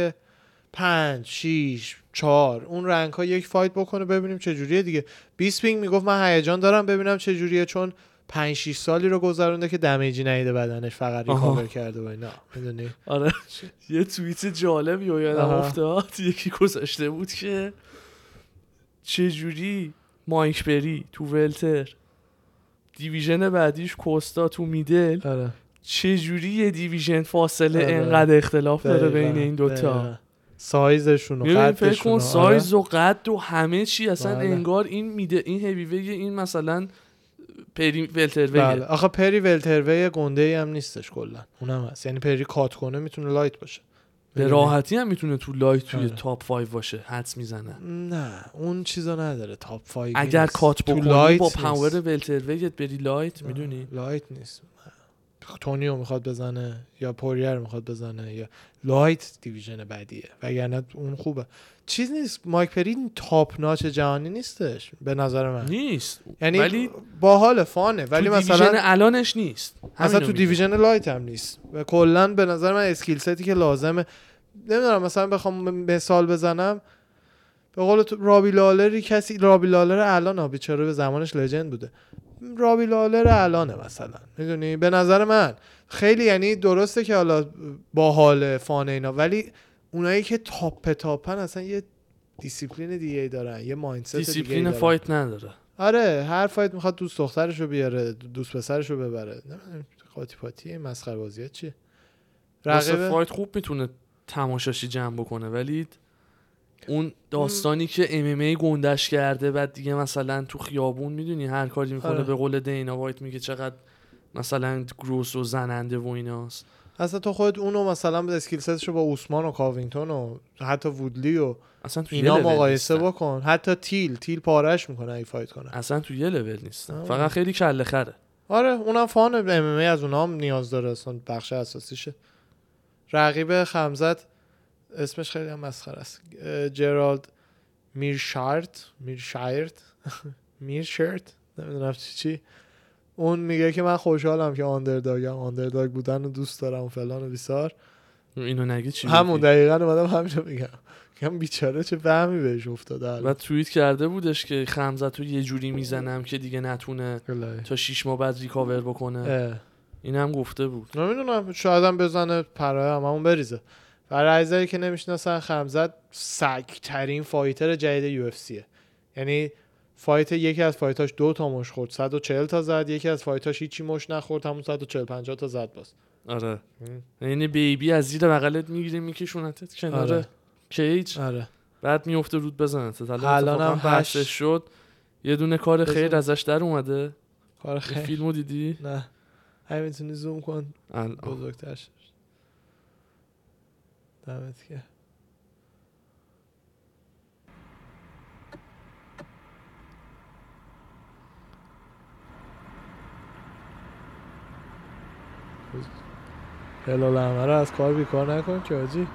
5 6 4 اون رنگ ها یک فایت بکنه ببینیم چه جوریه دیگه. بیسپینگ میگفت من هیجان دارم ببینم چه جوریه، چون 5-6 سالی رو گذرونده که دمیجی نیده بدنش، فقط ریکاور کرده و اینا میدونی. آره یه توییت جالبی رو یادم افتاد، یکی گذاشته بود که چجوری مایک بری تو ولتر دیویژن بعدیش کوستا تو میدل، چجوری یه دیویژن فاصله انقدر اختلاف داره بین این دوتا، سایزشون و قدشون، سایز و قد و همه چی. اصلا انگار این میده این هیویوی این مثلا پری ولتروی. بله آخه پری ولتروی گنده هم نیستش کلا، اونم هست. یعنی پری کات کنه میتونه لایت باشه، به راحتی هم میتونه تو لایت توی تاپ 5 باشه، حدس میزنن. نه اون چیزا نداره تاپ 5 اگر کات بکنی با پاور ولتروی بری لایت، میدونی لایت نیست. تونیو میخواد بزنه یا پوریر میخواد بزنه یا لایت دیویژن بعدیه، وگرنه اون خوبه چیز نیست. مایک پری تاپ ناچ جهانی نیستش به نظر من، نیست یعنی ولی باحال فانه، ولی مثلا دیویژن الانش نیست، اصلا تو دیویژن لایت هم نیست و کلا به نظر من اسکیل ستی که لازمه نمیدونم. مثلا بخوام مثال بزنم به قول رابی لالری، کسی رابی لالر الان بیچاره به زمانش لژند بوده، رابی لالر الانه مثلا میدونی. به نظر من خیلی یعنی درسته که حالا باحال فان اینا، ولی اونایی که تاپن اصلا یه دیسیپلین دیگه دارن، یه مایندست دیگه دارن، دیسیپلین فایت نداره. آره هر فایت میخواد دوست دخترشو بیاره، دوست پسرشو ببره، نمیدونم قاطی پاتی مسخره بازیه چیه. رقیب فایت خوب میتونه تماشاشی جمع بکنه، ولی اون داستانی که MMA گندش کرده بعد دیگه مثلا تو خیابون میدونی هر کاری میکنه. آره. به قول دینا وایت میگه چقدر مثلا گروس و زننده و ایناست. اصلا تو خود اونو مثلا به اسکیل ستشو با عثمان و کاوینگتون و حتی وودلی و اصلا تو اینا مقایسه بکن، حتی تیل پارهش میکنه اگه فایت کنه، اصلا تو یه لول نیستن، فقط خیلی کله خره. آره اونم فان MMA از اونها هم نیاز داره، اصلا بخش اساسیشه. رقیب خمزت اسمش خیلی هم مسخره است، جرالد میرشارت نمیدونم چی. اون میگه که من خوشحالم که آندرداگ بودن رو دوست دارم فلان و بیسار. اینو نگه چی همون دقیقاً اومدم همینو میگم بیچاره چه بهمی بهش افتاده. بعد توییت کرده بودش که خمزت رو یه جوری میزنم که دیگه نتونه تا 6 ماه بعد ریکاور بکنه. اینم گفته بود نمیدونم شاید هم بزنه پرای همون بریزه. برای عزیزایی که نمیشناسن خمزت سگترین فایتر جدید UFCه. یعنی فایت یکی از فایتاش 2 تا مش خورد 140 تا زد، یکی از فایتاش هیچی مش نخورد همون 140-50 تا زد باز. آره یعنی بیبی از زیر بغلت میگیره میکشونتت کناره. آره. کیج. آره بعد میفته رود بزنتت. الانم بحثش شد یه دونه کار خیر ازش در اومده. کار خیر فیلمو دیدی؟ نه همین میتونی زوم کن بزرگترش. دمت گرم. هلال همه رو از کار بیکار نکن که آجی.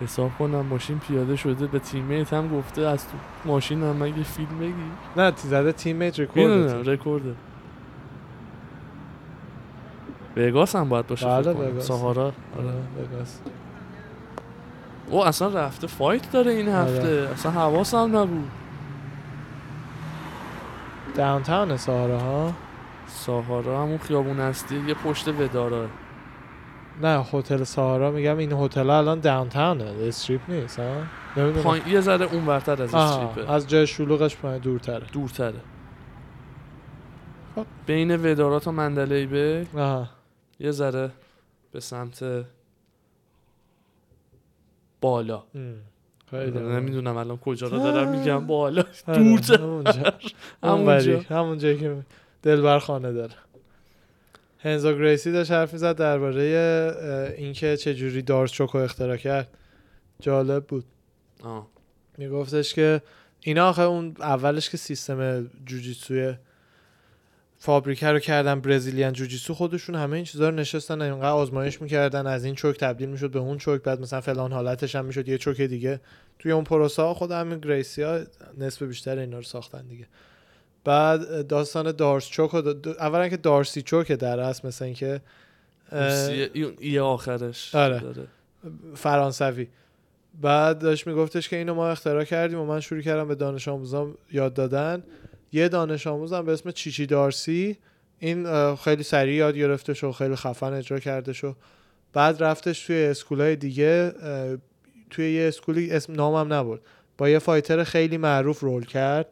حساب کنم ماشین پیاده شده، به تیمیت هم گفته از تو ماشین هم مگه فیلم بگی؟ نه زده تیمیت رکورده. وگاس هم باید باشه، ساهارا. وگاس او اصلا رفته فایت داره این هفته، اصلا حواس هم نبود. داونتاون ساهارا ها، ساهارا همون خیابون هستی یه پشت وداره. نه هتل ساهارا میگم، این هتل الان داونتاونه، استریپ نیست ها، نمیدونم یه ذره اون ورتر از استریپه، از جای شلوغش پایین دورتره. بین ودارا تا مندله‌ای به یه ذره به سمت بالا. نمیدونم الان کجا رو دارم میگم، بالا دورتر، همونجایی که دلبر خانه داره. هنزا گریسی داشت حرف میزد درباره اینکه چه جوری دارت چوکو اختراع کرد. جالب بود. میگفتش که اینا آخه اون اولش که سیستم جوجیتسوی فابریکه رو کردن برزیلیان جوجیتسو، خودشون همه این چیزا رو نشستن اینقدر آزمایش میکردن، از این چوک تبدیل میشد به اون چوک، بعد مثلا فلان حالتش هم میشد یه چوک دیگه. توی اون پروسه ها خود همین گریسی ها نسبت بیشتر اینا رو ساختن دیگه. بعد داستان دارس چوک، اولا که دارسی چوک در اصل مثلا اینکه یه آخرش داره فرانسوی. بعد داشت میگفتش که اینو ما اختراع کردیم و من شروع کردم به دانش آموزام یاد دادن. یه دانش آموزم به اسم چیچی دارسی این خیلی سریع یاد گرفتش و خیلی خفن اجرا کردش و بعد رفتش توی اسکولای دیگه، توی یه اسکولی اسم نامم نبرد، با یه فایتر خیلی معروف رول کرد،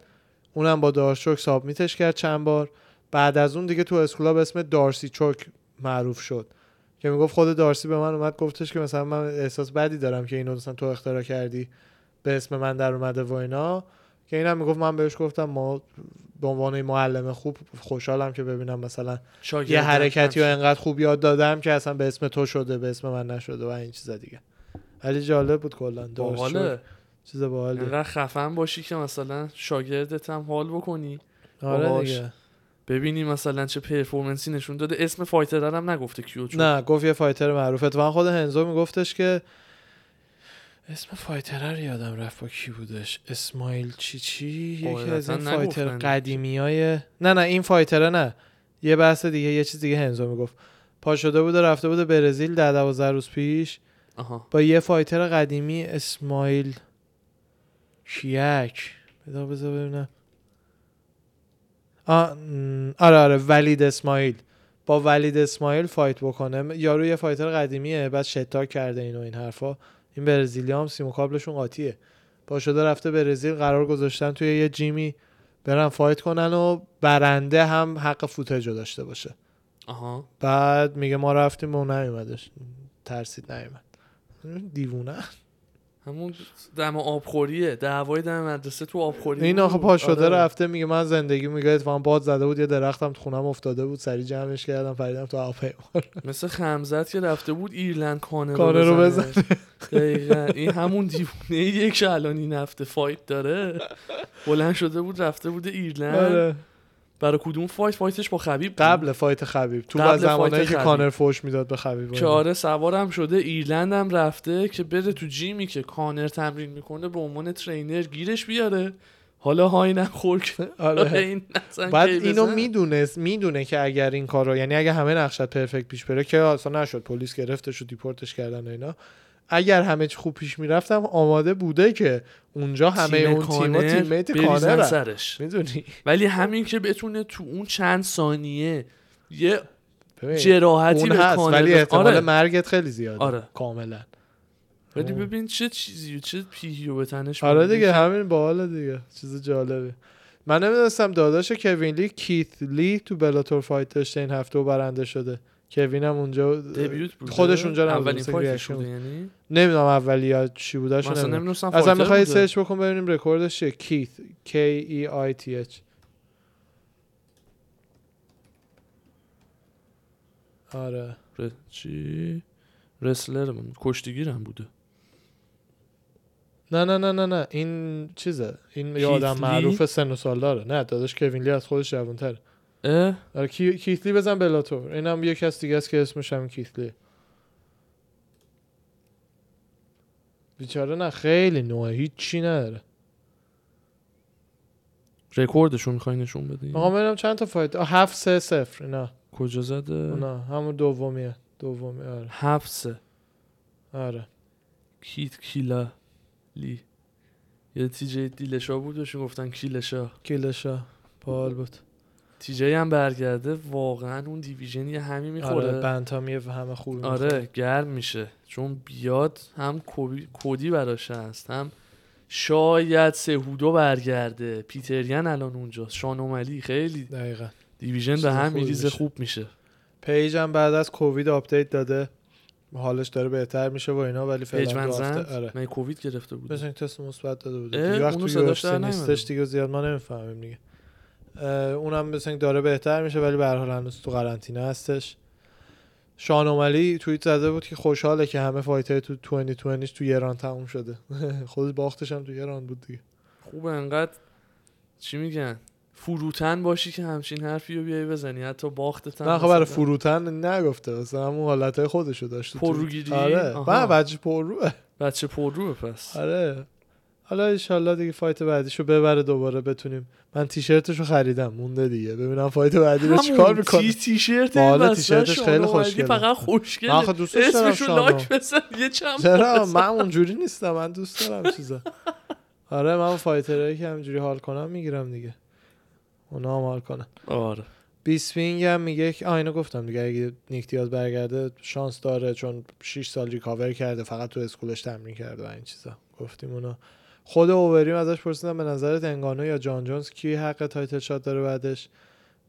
اونم با دارشوک سابمیتش کرد چند بار. بعد از اون دیگه تو اسکولا به اسم دارسی چوک معروف شد، که میگفت خود دارسی به من اومد گفتش که مثلا من احساس بدی دارم که اینو مثلا تو اختراع کردی به اسم من در اومده و اینا، که اینم میگفت من بهش گفتم ما به عنوان معلم خوب خوشحالم که ببینم مثلا یه حرکتی رو انقدر خوب یاد دادم که اصلا به اسم تو شده، به اسم من نشده و این چیزا دیگه. ولی جالب بود کلا دارشوک چیز باحاله. انقدر خفن باشی که مثلا شاگردت هم حال بکنی. آره دیگه. ببینی مثلا چه پرفورمنسی نشون داده. اسم فایتر هم نگفته کیو چون. نه گفت یه فایتر معروفه. تو خود هنزو میگفتش که اسم فایتر رو یادم رفت با کی بودش، اسماعیل چیچی یکی از این فایتر قدیمیای نه این فایتره نه، یه بحث دیگه، یه چیز دیگه. هنزو میگفت پا شده بود رفته بود برزیل 12 روز پیش با یه فایتر قدیمی اسماعیل کیک بذار ببینم آره با ولید اسماعیل فایت بکنه. یارو یه فایتر قدیمیه، بعد شتاک کرده اینو این حرفا. این برزیلی هم سیم و کابلشون قاطیه. پا شده رفته برزیل، قرار گذاشتن توی یه جیمی برن فایت کنن و برنده هم حق فوتج رو داشته باشه. بعد میگه ما رفتیم و نیومدش، ترسید نیومد. دیوونه همون دم آبخوریه، دعوای دم مدرسه تو آبخوری. این آخه پا شده رفته میگه من زندگی، میگه اتفاقا باد زده بود، یه درختم تو خونم افتاده بود، سری جمعش کردم پریدم تو آب پیمار. مثل خمزت که رفته بود ایرلند کانه رو بزنه. دقیقاً این همون دیوونه یک شلانی نفته فایت داره، بلند شده بود رفته بود ایرلند. برای کدوم فایتش با خبیب؟ قبل فایت خبیب، تو زمانی که کانر فوش میداد به خبیب. که آره سوارم شده ایرلند هم رفته که بره تو جیمی که کانر تمرین میکنه به عنوان ترینر گیرش بیاره. حالا های نخور. آره این بعد اینو میدونه که اگر این کارو، یعنی اگر همه نقشت پرفکت پیش بره که اصلا نشد، پلیس گرفتش و دیپورتش کردن اینا، اگر همه چی خوب پیش میرفتم آماده بوده که اونجا همه اون تیمیت کانر سرش میدونی. ولی همین که بتونه تو اون چند ثانیه یه جراحتی به کانر هست، ولی احتمال مرگت خیلی زیاده. کاملا. ولی ببین چه چیزی و چه پیهیو به تنش. آره دیگه همین باحال دیگه، چیز جالبه. من نمیدونستم داداش کوین لی کیت لی تو بلاتور فایت داشته این هفته و برنده شده. کوین هم اونجا خودش اونجا اولین فایت شده، یعنی نمیدونم اولیه چی بودش، اصلا میخوای سرچ بکن ببینیم رکوردش چیه. کیت KEITH آره چی رسلر کشتیگیرم بوده. نه این چیزه، این یه آدم معروف سن و سال داره. نه داداش کوین لی از خودش جوان‌تره. آره کیتلی بزن بلاتور. اینم یکی از دیگه است که اسمش هم کیتلی. بیچاره نه خیلی نوعه، هیچی نداره. رکوردشو میخوای نشون بدی؟ آقا ببینم چند تا فایت. 7-3-0 نه کجا زده؟ نه همون دومیه. دومی آره. 7-3 آره. کیت کیلا لی یا تی جی دیلشا بود بهش گفتن کیلشا. کیلشا پال بود. تی جی هم برگرده واقعا اون دیویژنی همین میخوره. آره بنتامی همه خوب. آره گرم میشه چون بیاد هم کودی براش هست، هم شاید سهودو برگرده، پیتریان الان اونجاست، شان اوملی، خیلی دقیقاً دیویژن به هم میریزه، خوب میشه. پیج هم بعد از کووید آپدیت داده، حالش داره بهتر میشه و اینا، ولی فعلا رفته. آره من کووید گرفته بود مثلا تست مثبت داده بود دیگه، وقت تو داشته نیستش دیگه، زیاد ما نمیفهمیم دیگه. اونم مثلا داره بهتر میشه ولی به هر حال هنوز تو قرنطینه هستش. شان اوملی توییت زده بود که خوشحاله که همه فایتای تو 2020 تو ایران تموم شده. خود باختش هم تو ایران بود دیگه. خوبه انقدر چی میگن فروتن باشی که همچین حرفی رو بیای بزنی، حتی باختت. نه خب برای فروتن نگفته، مثلا همون حالتای خودشو داشت. پرروگیری. آره بچه پرروه. بچه پرروه پس. آره حالا ان شاءالله دیگه فایت بعدیشو ببره دوباره بتونیم. من تیشرتشو خریدم مونده دیگه، ببینم فایت بعدی رو چیکار میکنه. تیشرت والا تیشرتش خیلی خوشگله، فقط خوشگله. آخه دوستش داشتم لاک بزن یه چمپ. چرا من اونجوری نیستم، من دوست دارم چیزا. آره من فایترایی که همینجوری حال کنم میگیرم دیگه، اونا هم حال کنن. آره بیسوینگ هم میگه که اینو گفتم دیگه، اگه نیک دیاز برگرده شانس داره چون 6 سال ریکاور کرده، فقط تو اسکولش تمرین کرده و این چیزا گفتیم. اونا خود اووریم ازش پرسیدم به نظرت انگانو یا جان جونز کی حق تایتل شات داره بعدش؟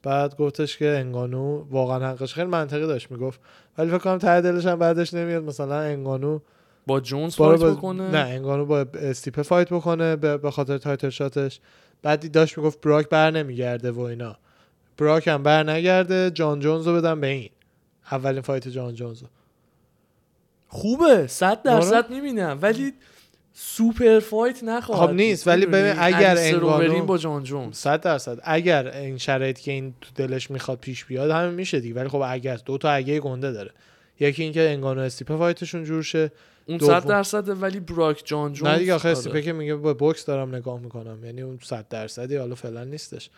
بعد گفتش که انگانو واقعا حقش. خیلی منطقی داشت میگفت، ولی فکر کنم ته دلش هم بعدش نمیاد مثلا انگانو با جونز فایت بکنه. نه انگانو با استیپ فایت بکنه به خاطر تایتل شاتش. بعدی داشت میگفت براک بر نمیگرده و اینا، براک هم بر نگرده، جان جونز رو بدم به این اولین فایت جان جونز. خوبه 100% میبینم، ولی سوپر فایت نخواهد. خب نیست، ولی ببین اگر انگانو با جان جونز 100% اگر این شرایطی که این تو دلش میخواد پیش بیاد همین میشه دیگه. ولی خب اگر دو تا اگه گنده داره، یکی اینکه انگانو استیپ فایتشون جور شه اون 100%، ولی براک جان جونز نه دیگه، آخه استیپه که میگه با بوکس دارم نگاه میکنم، یعنی اون 100%ی حالا فعلا نیستش.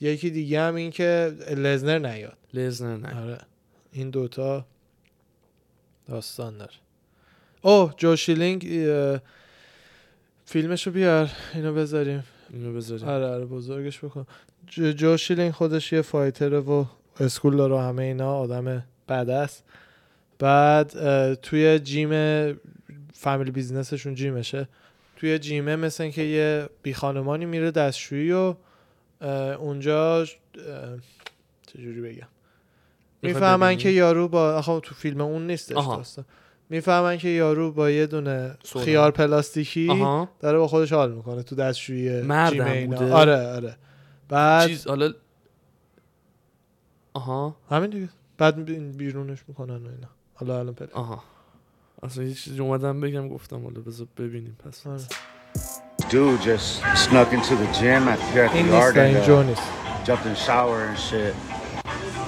یکی دیگه هم این که لزنر نیاد. لزنر نه آره. این دوتا داستان داره. اوه جو شیلینگ فیلمشو بیار، اینو بذاریم آره بزرگش بکن. جو شیلینگ خودش یه فایتره و اسکول داره، همه اینا آدم باداست. بعد توی جیم فامیلی بیزنسشون جیمشه، توی جیمه مثلا که یه بیخانمانی میره دستشویی و اونجا چجوری بگم میفهمن که یارو با آخه تو فیلم اون نیستش داستان، میفهمن که یارو با یه دونه خیار پلاستیکی داره با خودش حال میکنه تو دستشویی جیمه اینا. آره بعد چیز حالا همین دیگه، بعد بیرونش میکنن و اینا. حالا الان پره اصلا یه چیزی اومدم بگم گفتم حالا بذار ببینیم پس. Dude just snuck into the gym at the garden jumped in shower and shit.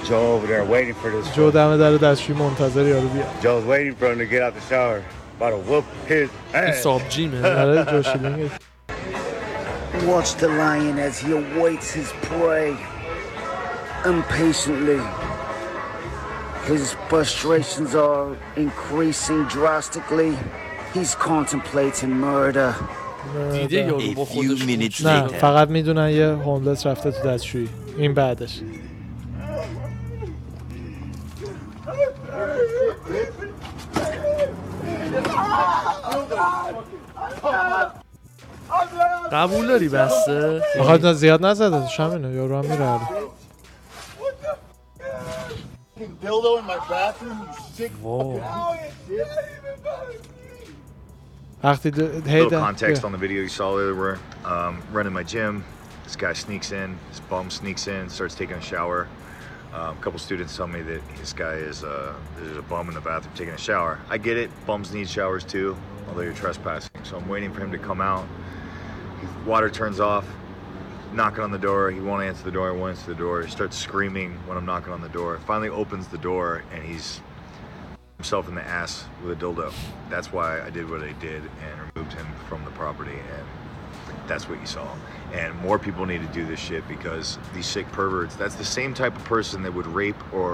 Joe over there waiting for this. Joe دم در دستشویی منتظر یارو بیاد. Joe's waiting for him to get out the shower. About to whoop his ass. It's up gym. آره جو شیلینگ. Watch the lion as he awaits his prey impatiently. His frustrations are increasing drastically. He's contemplating murder. دیده یارو با خودش نه فقط میدونن یه هوملس رفته تو دستشویی. این بعدش قبول داری بسته؟ بخاطر زیاد نزده شمینه یارو هم میره. Dildo in my bathroom, sick fucking. Hey, the context on the video you saw earlier were running my gym. This guy sneaks in, his bum sneaks in, starts taking a shower. A couple students tell me that this guy is there's a bum in the bathroom taking a shower. I get it, bums need showers too, although you're trespassing. So I'm waiting for him to come out. Water turns off. Knocking on the door, he won't answer the door, he won't answer the door. He starts screaming when I'm knocking on the door. Finally opens the door and he's himself in the ass with a dildo. That's why I did what I did and removed him from the property, and that's what you saw. And more people need to do this shit, because these sick perverts, that's the same type of person that would rape or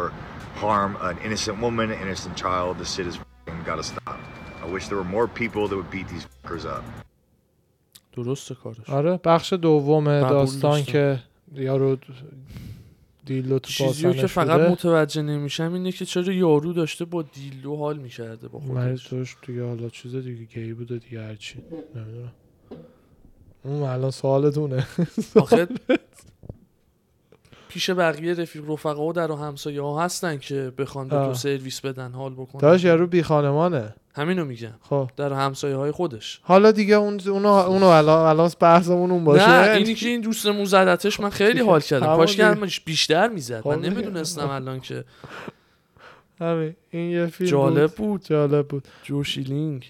harm an innocent woman, an innocent child. This shit is gotta stop. I wish there were more people that would beat these fuckers up. درسته کارش. آره بخش دوم داستان که یارو دیلو تو بازنش شده، چیزی که فقط متوجه نمیشم اینه که چرا یارو داشته با دیلو حال میکرده با خودش. مرزوش دیگه حالا چیز دیگه گی بوده دیگه هرچی نمیدونم. اون الان سوالتونه آخه پیش بقیه رفقا و در و همسایه ها هستن که بخوان به تو سرویس بدن حال بکنن. داش یارو بی خانمانه، همینو میگم. خب در همسایه های خودش. حالا دیگه اونو الان بحثمون اون باشه. نه اینی که این دوستمون زدتش من خیلی حال کردم، کاش گرمش بیشتر میزد. من نمیدونستم الان که همین این یه فیلم جالب بود. جوشیلینگ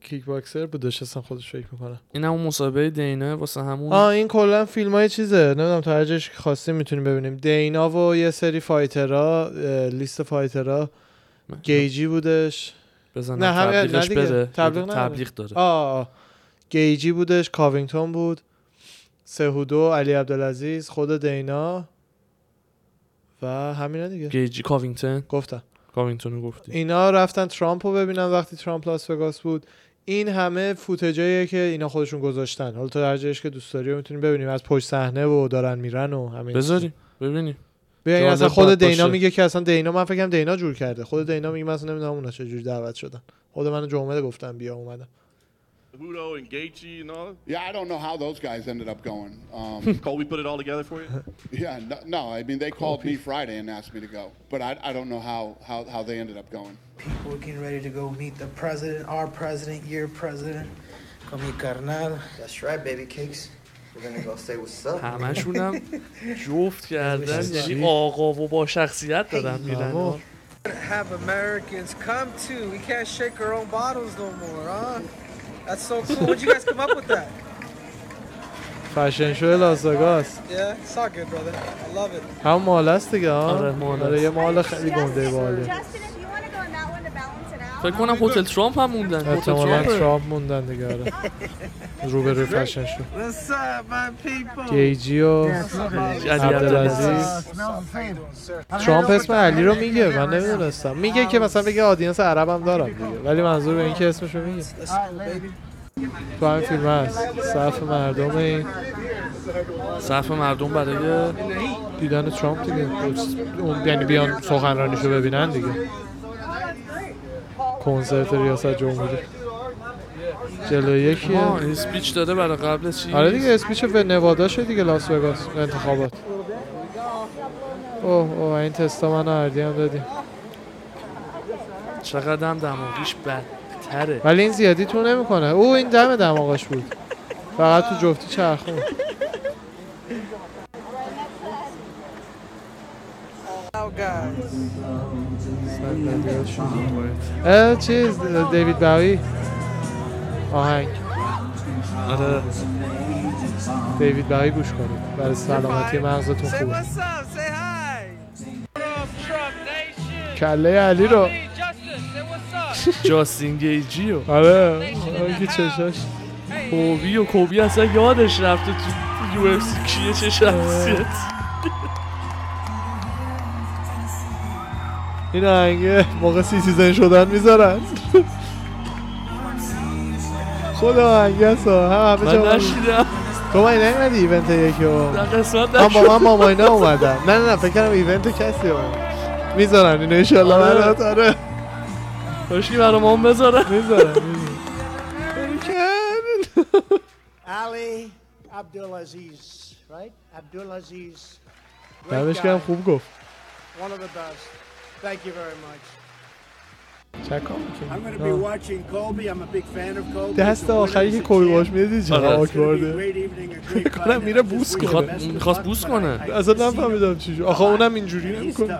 کیک باکسر بودش اصلا، خودش فکر میکنه این همون مسابقه دینا واسه همون. این کلا فیلمای چیزه، نمیدونم تا هر جاش خواستیم میتونیم ببینیم. دینا و یه سری فایترها، لیست فایترها گیجی بودش. نه همین تبلیغ داره. گیجی بودش، کاوینگتون بود، سهودو، علی عبدالعزیز، خود دینا و همینا دیگه. گیجی، کاوینگتون گفتم. کامینتونو گفتی. اینا رفتن ترامپو ببینن وقتی ترامپ لاس وگاس بود. این همه فوتجاییه که اینا خودشون گذاشتن. حالا تو هر جایش که دوست داری میتونیم ببینیم، از پشت صحنه و دارن میرن و همین. بذاریم ببینیم. ببین اصلا خود دینا میگه که اصلا دینا، من فکر کنم دینا جور کرده. خود دینا میگه من اصلا نمیدونم اونا چه جوری دعوت شدن. خود من جمعه گفتم بیا اومدم. Budo and Gaethje and all? Yeah, I don't know how those guys ended up going. Colby put it all together for you? Yeah, no, I mean, they called me Friday and asked me to go. But I don't know how they ended up going. People are getting ready to go meet the president, our president, your president. Come meet Carnal. That's right, baby cakes. We're going to go say what's up. همشونم جفت کردن، یعنی آقا و با شخصیت دادن میرن. Have Americans come to. We can't shake our own bottles no more, huh? That's so cool. What'd you guys come up with that? Fashion show Las Vegas. Yeah, it's all good, brother. I love it. How mall is it, guys? Mall. Yeah, mall خیلی گنده باله. فکر کنم هتل ترامپ هم موندن. هتل ترامپ موندن دیگه. آره. روبروی فشن شو. What's up my people? گیجی و عبدالعزیز. ترامپ اسم علی رو میگه، من نمیدونستم. میگه که مثلا بگه آدینس عربم دارم دیگه، ولی منظور به این که اسمشو میگه. تو همین فیلم هست. صف مردم برای دیدن ترامپ دیگه. یعنی بیان سخنرانیشو ببینن دیگه. کنسرت ریاست جمهوری جلوی یکیه. اسپیچ داده برای قبل چی؟ آره دیگه اسپیچ به نوادا شد دیگه، لاس وگاس انتخابات. اوه این تستا منو اردی هم دادیم، چقدر هم دماغیش بدتره، ولی این زیادی تو نمیکنه. این دم دماغش بود، فقط تو جفتی چرخون. چیز دیوید باوی آهنگ. آره دیوید باوی گوش کنید برای سلامتی مغزتون خوبه. کله علی رو جاستین گیجیو. آره آنکه چشاش کوبی اصلا یادش رفته تو UFC کیه، چه شخصیت. این آهنگه موقع سیزن شدن میذارن. خدا آهنگه است ها. همه جا من نشیدم. تو من نمیدی ایونت یکی رو با من ماما اینا اومدن. نه فکر کنم ایونت کسی اومد میذارن اینو انشالله. برات آره خوشی برام هم بذارن. میذارن علی عبدالعزیز right عبدالعزیز دمش گرم، خوب گفت. One of the best. Thank you very much. Check on. I'm going to be watching Colby. I'm a big fan of Colby. دست آخری که کوبی باش میدی جواب کرده. کنم میره بوس کنه. میخواست بوس کنه. اصلا نفهمیدم چی شد. آخه اونم اینجوری نمیکنه.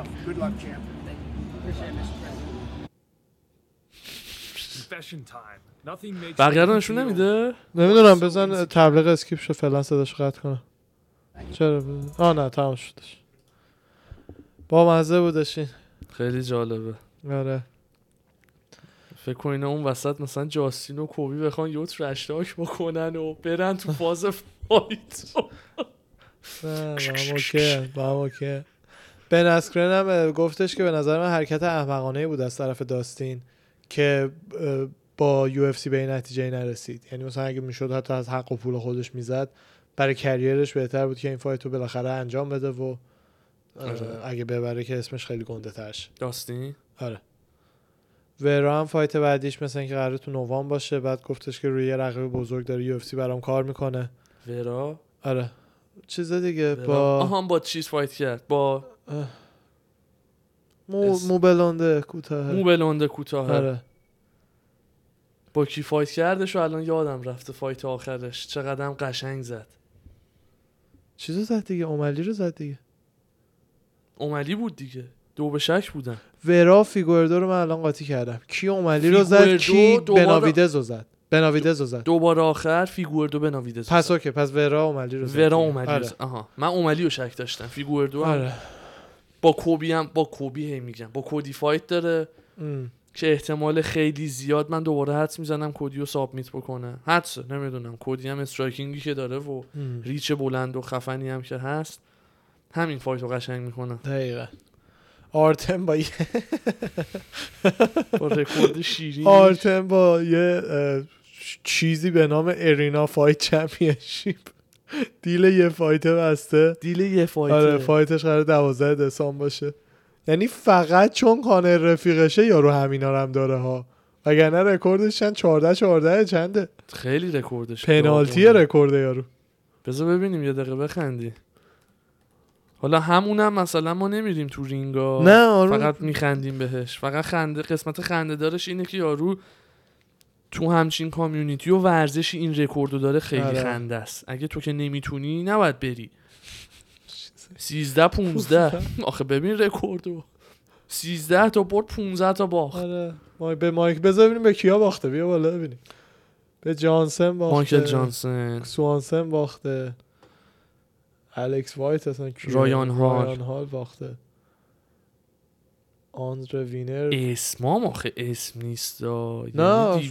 بقیه رو نشون نمیده؟ نمیدونم، بزن تبلیغ اسکیپ شو فعلا صداش قطع کنه. چرا؟ نه تمام شدش. با مزه بودش این. خیلی جالبه. آره فکر کن اینا اون وسط مثلا جاستین و کوبی بخوان یه ترش‌تاک بکنن و برن تو فاز فایت. با اوکی بن اسکرن هم گفتش که به نظر من حرکت احمقانه بود از طرف داستین که با UFC به این نتیجه نرسید. یعنی مثلا اگه میشد حتی از حق و پول خودش میزد برای کریرش بهتر بود که این فایت رو بالاخره انجام بده و اگه ببره که اسمش خیلی گنده ترش داستین. آره ورام فایت بعدیش مثلا که قراره تو نوامبر باشه. بعد گفتش که روی رقیب بزرگ داره UFC برام کار میکنه. ورا آره چیز دیگه با آهان با چیز فایت کرد با مو بلونده کوتاه. آره با کی فایت کردش و الان یادم رفته فایت آخرش چقدر هم قشنگ زد. چیزو زد دیگه، اومالی رو زد دیگه. اومالی بود دیگه، دو به شک بودن. ورا فیگوردو رو من الان قاطی کردم. کی اومالی رو زد، کی بناویدز رو زد. بناویدز رو زد دوباره آخر، فیگوردو بناویدز. پس اوکی، پس ورا اومالی رو زد. ورا اومالی. آره. آها من اومالی رو شک داشتم. فیگوردو هم. آره. با کوبی میگم با کودی فایت داره که احتمال خیلی زیاد من دوباره حدس میزنم کودی رو سابمیت بکنه. حدس نمیدونم، کودی هم استرایکینگی که داره و ریچ بلند و خفنی هم که هست همین فایت رو قشنگ میکنه. دقیقاً آرتم با یه با رکورد شیرین، آرتم با یه چیزی به نام ارینا فایت چمپیونشیپ دیل یه فایت بسته. آره فایتش قراره 12 دسامبر باشه. یعنی فقط چون کانر رفیقشه یارو همینا رو هم داره ها، وگرنه رکوردش چند 14 چنده. خیلی رکوردش پنالتی رکورده یارو. بذار ببینیم یه دقیقه بخندی. حالا همونم مثلا ما نمیریم تو رینگا، نه آره. فقط میخندیم بهش. فقط خنده، قسمت خنده دارش اینه که یارو تو همچین کامیونیتی و ورزشی این رکوردو داره. خیلی آره. خنده است. اگه تو که نمیتونی نباید بری. 13-15 آخه ببین رکوردو 13 تا برد 15 تا باخت. آره به مایک بذار ببینیم به کیا باخته. بیا بالا ببینیم. به جانسن باخته، مایکل جانسن. سوانسن باخته، الکس وایت اصلا، رایان هال باخته، آندر وینر. اسمام آخه اسم نیست دا.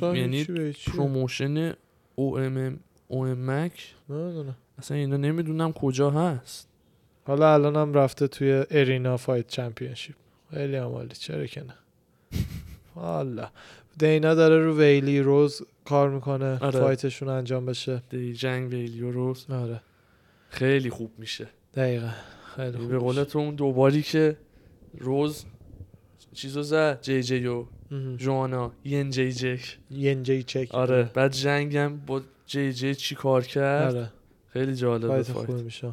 یعنی پروموشن او ام مک نه اصلا اینا نمیدونم کجا هست. حالا الان هم رفته توی ارینا فایت چمپیونشیپ. خیلی عالی، چرا که نه. والا دینا داره رو ویلی روز کار میکنه. آره. فایتشون انجام بشه. جنگ ویلی روز. آره خیلی خوب میشه. دقیقا خیلی خوب. به قول تو اون دوباری که روز چیزو زد، جی جی و جوانا ین جی چک. آره بعد جنگم با جی جی چی کار کرد. آره. خیلی جالبه فایت میشه.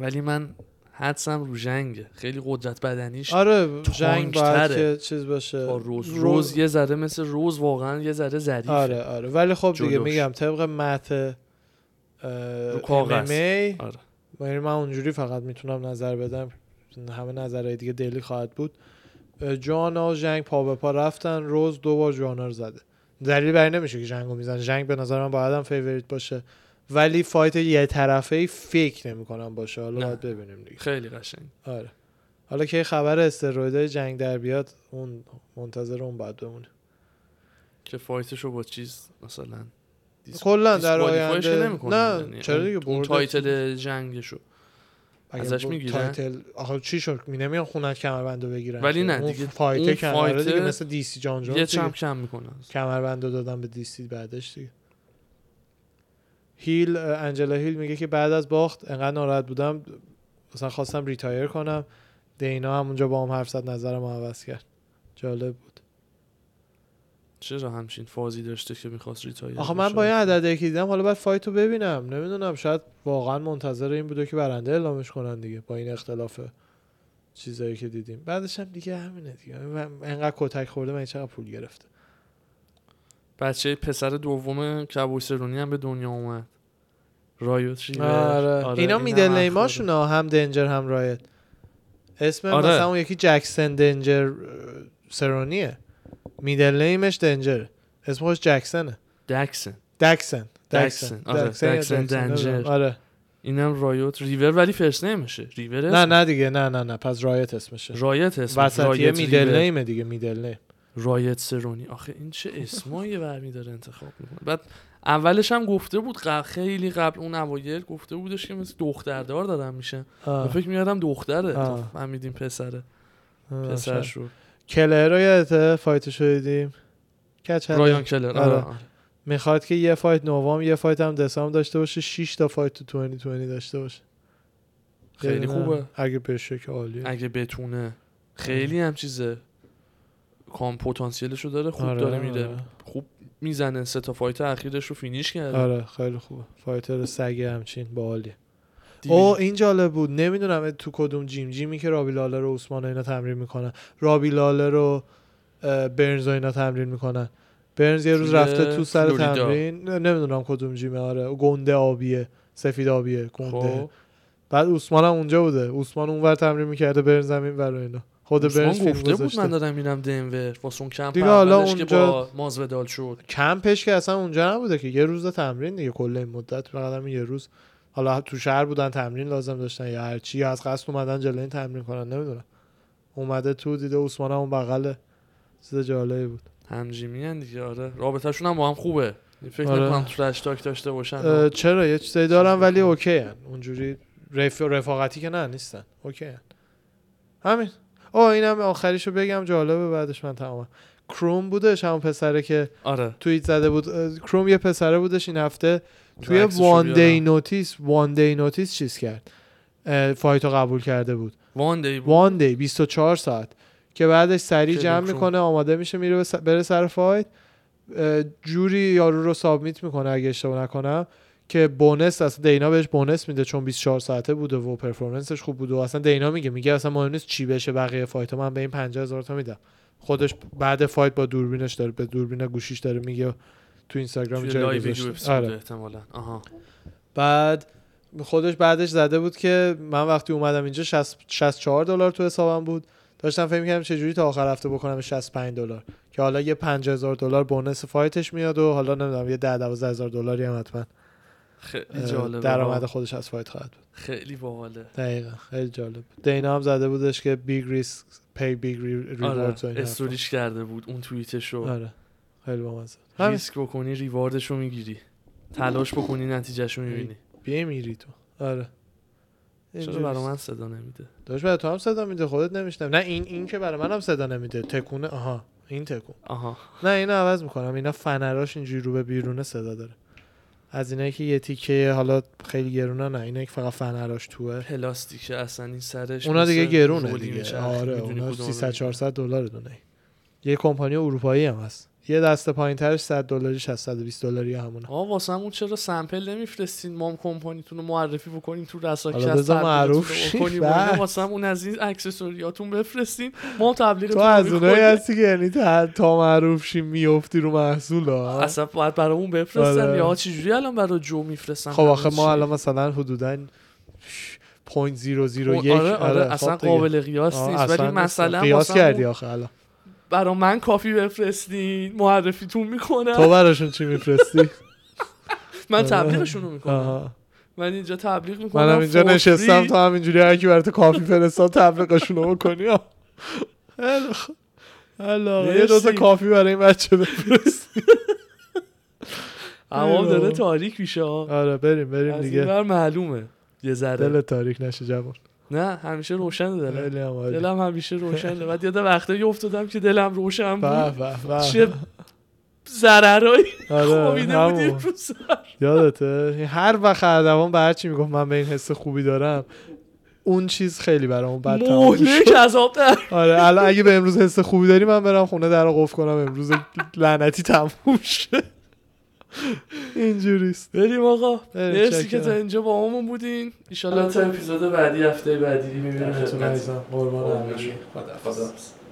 ولی من حدسم رو جنگه. خیلی قدرت بدنیش. آره جنگ باید که چیز باشه. روز یه ذره مثل روز واقعا یه ذره ظریفه. آره ولی خب دیگه میگم طبق متن MMA. آره. یعنی من اونجوری فقط میتونم نظر بدم، همه نظرهای دیگه دلی خواهد بود. جوانا جنگ پا به پا رفتن، روز دوبار جوانا رو زده. دلیل بر این نمیشه که جنگو میزنه. جنگ به نظر من باید هم فیوریت باشه، ولی فایت یه طرفه‌ای فکر نمی‌کنم باشه. حالا باید ببینیم دیگه. خیلی قشنگ. آره حالا که خبر استرویدای جنگ در بیاد اون منتظر اون باید بمونه که فایتشو با چیز مثلا کلا در آینده. نه چرا دیگه برد تایتل جنگشو ازش میگیرن. تایتل آخه چی شد نمیان خونت کمربندو بگیرن، ولی نه دیگه فایت کمربند دیگه مثل دی سی جان جونز یه چمپ کم میکنن. کمربندو دادن به دی سی بعدش دیگه. هیل انجلا هیل میگه که بعد از باخت انقدر ناراحت بودم مثلا خواستم ریتایر کنم. دینا هم اونجا با هم حرف زد، نظرمو عوض کرد. جالب بود چرا همچین فازی داشته که میخواست ریتایر. آخه من با این عددی که دیدم حالا باید فایتو ببینم. نمیدونم شاید واقعا منتظر این بوده که برنده اعلامش کنن دیگه با این اختلاف چیزایی که دیدیم. بعدش هم دیگه همینه دیگه. انقدر کتک خورده من چقدر پول گرفته. بچه پسر دوم کبوسرونی هم به دنیا اومد. رایوت ریور. آره. اینا میدل نیماشون هم دنجر هم رایت. اسم آره. مثلا اون یکی جکسن دنجر سرونیه. میدل نیمش دنجر، اسمش جکسنه. دکسن. آره دکسن دنجر. آره اینم رایوت ریور ولی فرست نیمشه ریور اسمش. نه دیگه نه پس رایت اسمشه. رایت اسمش وسطیه میدل نیمه دیگه میدل نیم رایت سرونی. آخه این چه اسمایی برمی داره انتخاب میکنه. بعد اولش هم گفته بود خیلی قبل اون اوایل گفته بودش که مثل دختردار دادم میشه. من فکر میادم دختره فهمیدیم پسره. پسرش رو کلر رو یادته فایتشو دیدیم رایان کلر. آره میخواد که یه فایت نوامبر یه فایت هم دسامبر داشته باشه 6 تا فایت تو 2020 داشته باشه. خیلی خوبه اگه بشه که عالیه اگه بتونه خیلی هم چیزه کام پتانسیلشو داره خوب آره داره میره آره. خوب میزنه سه تا فایت اخیرش رو فینیش کرده. آره خیلی خوبه فایتر سگ همچین باحاله. او این جالب بود نمیدونم تو کدوم جیم جیمی که رابی لاله رو عثمان اینا تمرین میکنن رابی لاله رو برنز اینا تمرین میکنن. برنز یه روز رفته تو سر فلوریدا. تمرین نمیدونم کدوم جیمه آره گنده آبیه سفید آبیه گنده. بعد عثمان هم اونجا بوده عثمان اونور تمرین میکرده برنز هم اینور اینا. خود برنز گفته بود من دادم میرم دنور واسه اون کمپ اولش که با مازودال شد. کمپش که اصلا اونجا نبوده که یه روز تمرین دیگه کل این مدت فقط یه روز حالا تو شهر بودن تمرین لازم داشتن یا هر چی از قصد اومدن جلوی تمرین کنن نمیدونم. اومده تو دیده عثمان اون بغل چیز جالبی بود. همجیمی ان دیگه آره رابطه‌شون هم با هم خوبه. فکر آره. نکنم فلش تاک داشته باشن. چرا یه چیزی دارن ولی اوکی ان. اونجوری رفاقتی که نه نیستن. اوکی ان. همین. اینم آخریشو بگم جالبه بعدش من تمام. کروم بودش همون پسره که آره. توییت زده بود. کروم یه پسره بودش این هفته توی وان دی نوتیس چیز کرد. فایتو قبول کرده بود. وان دی 24 ساعت که بعدش سریع جمع میکنه آماده میشه میره بره سر فایت. جوری یارو رو سابمیت میکنه اگه اشتباه نکنم که بونس اصلا دینا بهش بونس میده چون 24 ساعته بوده و پرفورمنسش خوب بوده. اصلا دینا میگه اصلا مهم نیست چی بشه بقیه فایت‌ها من به این 50,000 تا میدم. خودش بعد فایت با دوربینش داره به دوربین گوشیش داره میگه تو اینستاگرام جای گذاشته احتمالاً. آها بعد خودش بعدش زده بود که من وقتی اومدم اینجا 64 دلار تو حسابم بود داشتم فکر می‌کردم چه جوری تا آخر هفته بکنم 65 دلار که حالا یه 50,000 دلار بونس فایتش میاد و حالا نمیدونم یه 10-12,000 دلاری هم حتما خیلی جالب درآمد خودش از فایت خواهد بود. خیلی باحاله. دقیقاً خیلی جالب. دینا هم زده بودش که بیگ ریسک پی بیگ ریواردز اینا استوریش کرده بود اون توییتشو. آره خیلی بامزه. ریسک بکنی ریواردشو میگیری. تلاش بکنی نتیجهشو میبینی. میری تو. آره. چرا برای من صدا نمیده؟ داشت برای تو هم صدا میده خودت نمیشنم. نه این که برای من هم صدا نمیده تکونه. آها این تکون آها نه اینو عوض میکنم اینا فنراش اینجوری رو به بیرونه صدا داره از اینایی که یه تیکه حالا خیلی گرونه نه اینایی که فقط فنراش توه پلاستیکه اصلا این سرش اونا دیگه گرونه دیگه. آره اونا 300-400 دلار دونه یه کمپانی اروپایی هم هست یه دسته پایین‌ترش 100 دلاری 620 دلاری همونه. واسمون چرا سامپل نمیفرستین مام کمپانیتون رو معرفی بکنین تو رساکست معرفی بکنین واسمون از این اکسسوریاتون بفرستین ما تبلیغتون تو از اونایی هستی که یعنی تا معروف شی میافتی رو محصولا اصلا باید برامون بفرستن یا چجوری الان برای جو میفرستن. خب آخه ما الان مثلا حدوداً 0.001 آره اصلا قابل قیاس نیست ولی مثلا قیاس کردی آخه الان برای من کافی بفرستین معرفیتون میکنم. تو براشون چی میفرستی؟ من تبلیغشون رو میکنم. من اینجا تبلیغ میکنم. منم اینجا نشستم تو همینجوری هر کی برات کافی فرستاد تبلیغشون رو بکنی. الله یه دوتا کافی برای این بچه بفرستی. اما داره تاریک میشه. آره بریم دیگه. از این بر معلومه یه ذره دل تاریک نشه جوان. نه همیشه روشن دلم همیشه روشنه. بعد یادم وقتی افتادم که دلم روشن بود چه ضررایی خوابیده بودی رو سر یادته هر وقت اردوان به هرچی میگفت من به این حس خوبی دارم اون چیز خیلی برامون بد تمام شد مهلک عذاب در آره الان اگه به امروز حس خوبی داری من برم خونه در رو قفل کنم امروز لعنتی تموم شد. اینجوریست. بریم آقا مرسی که تا اینجا با همون بودین ان شاء الله تا اپیزود بعدی هفته بعدی میبینیم. خداحافظ.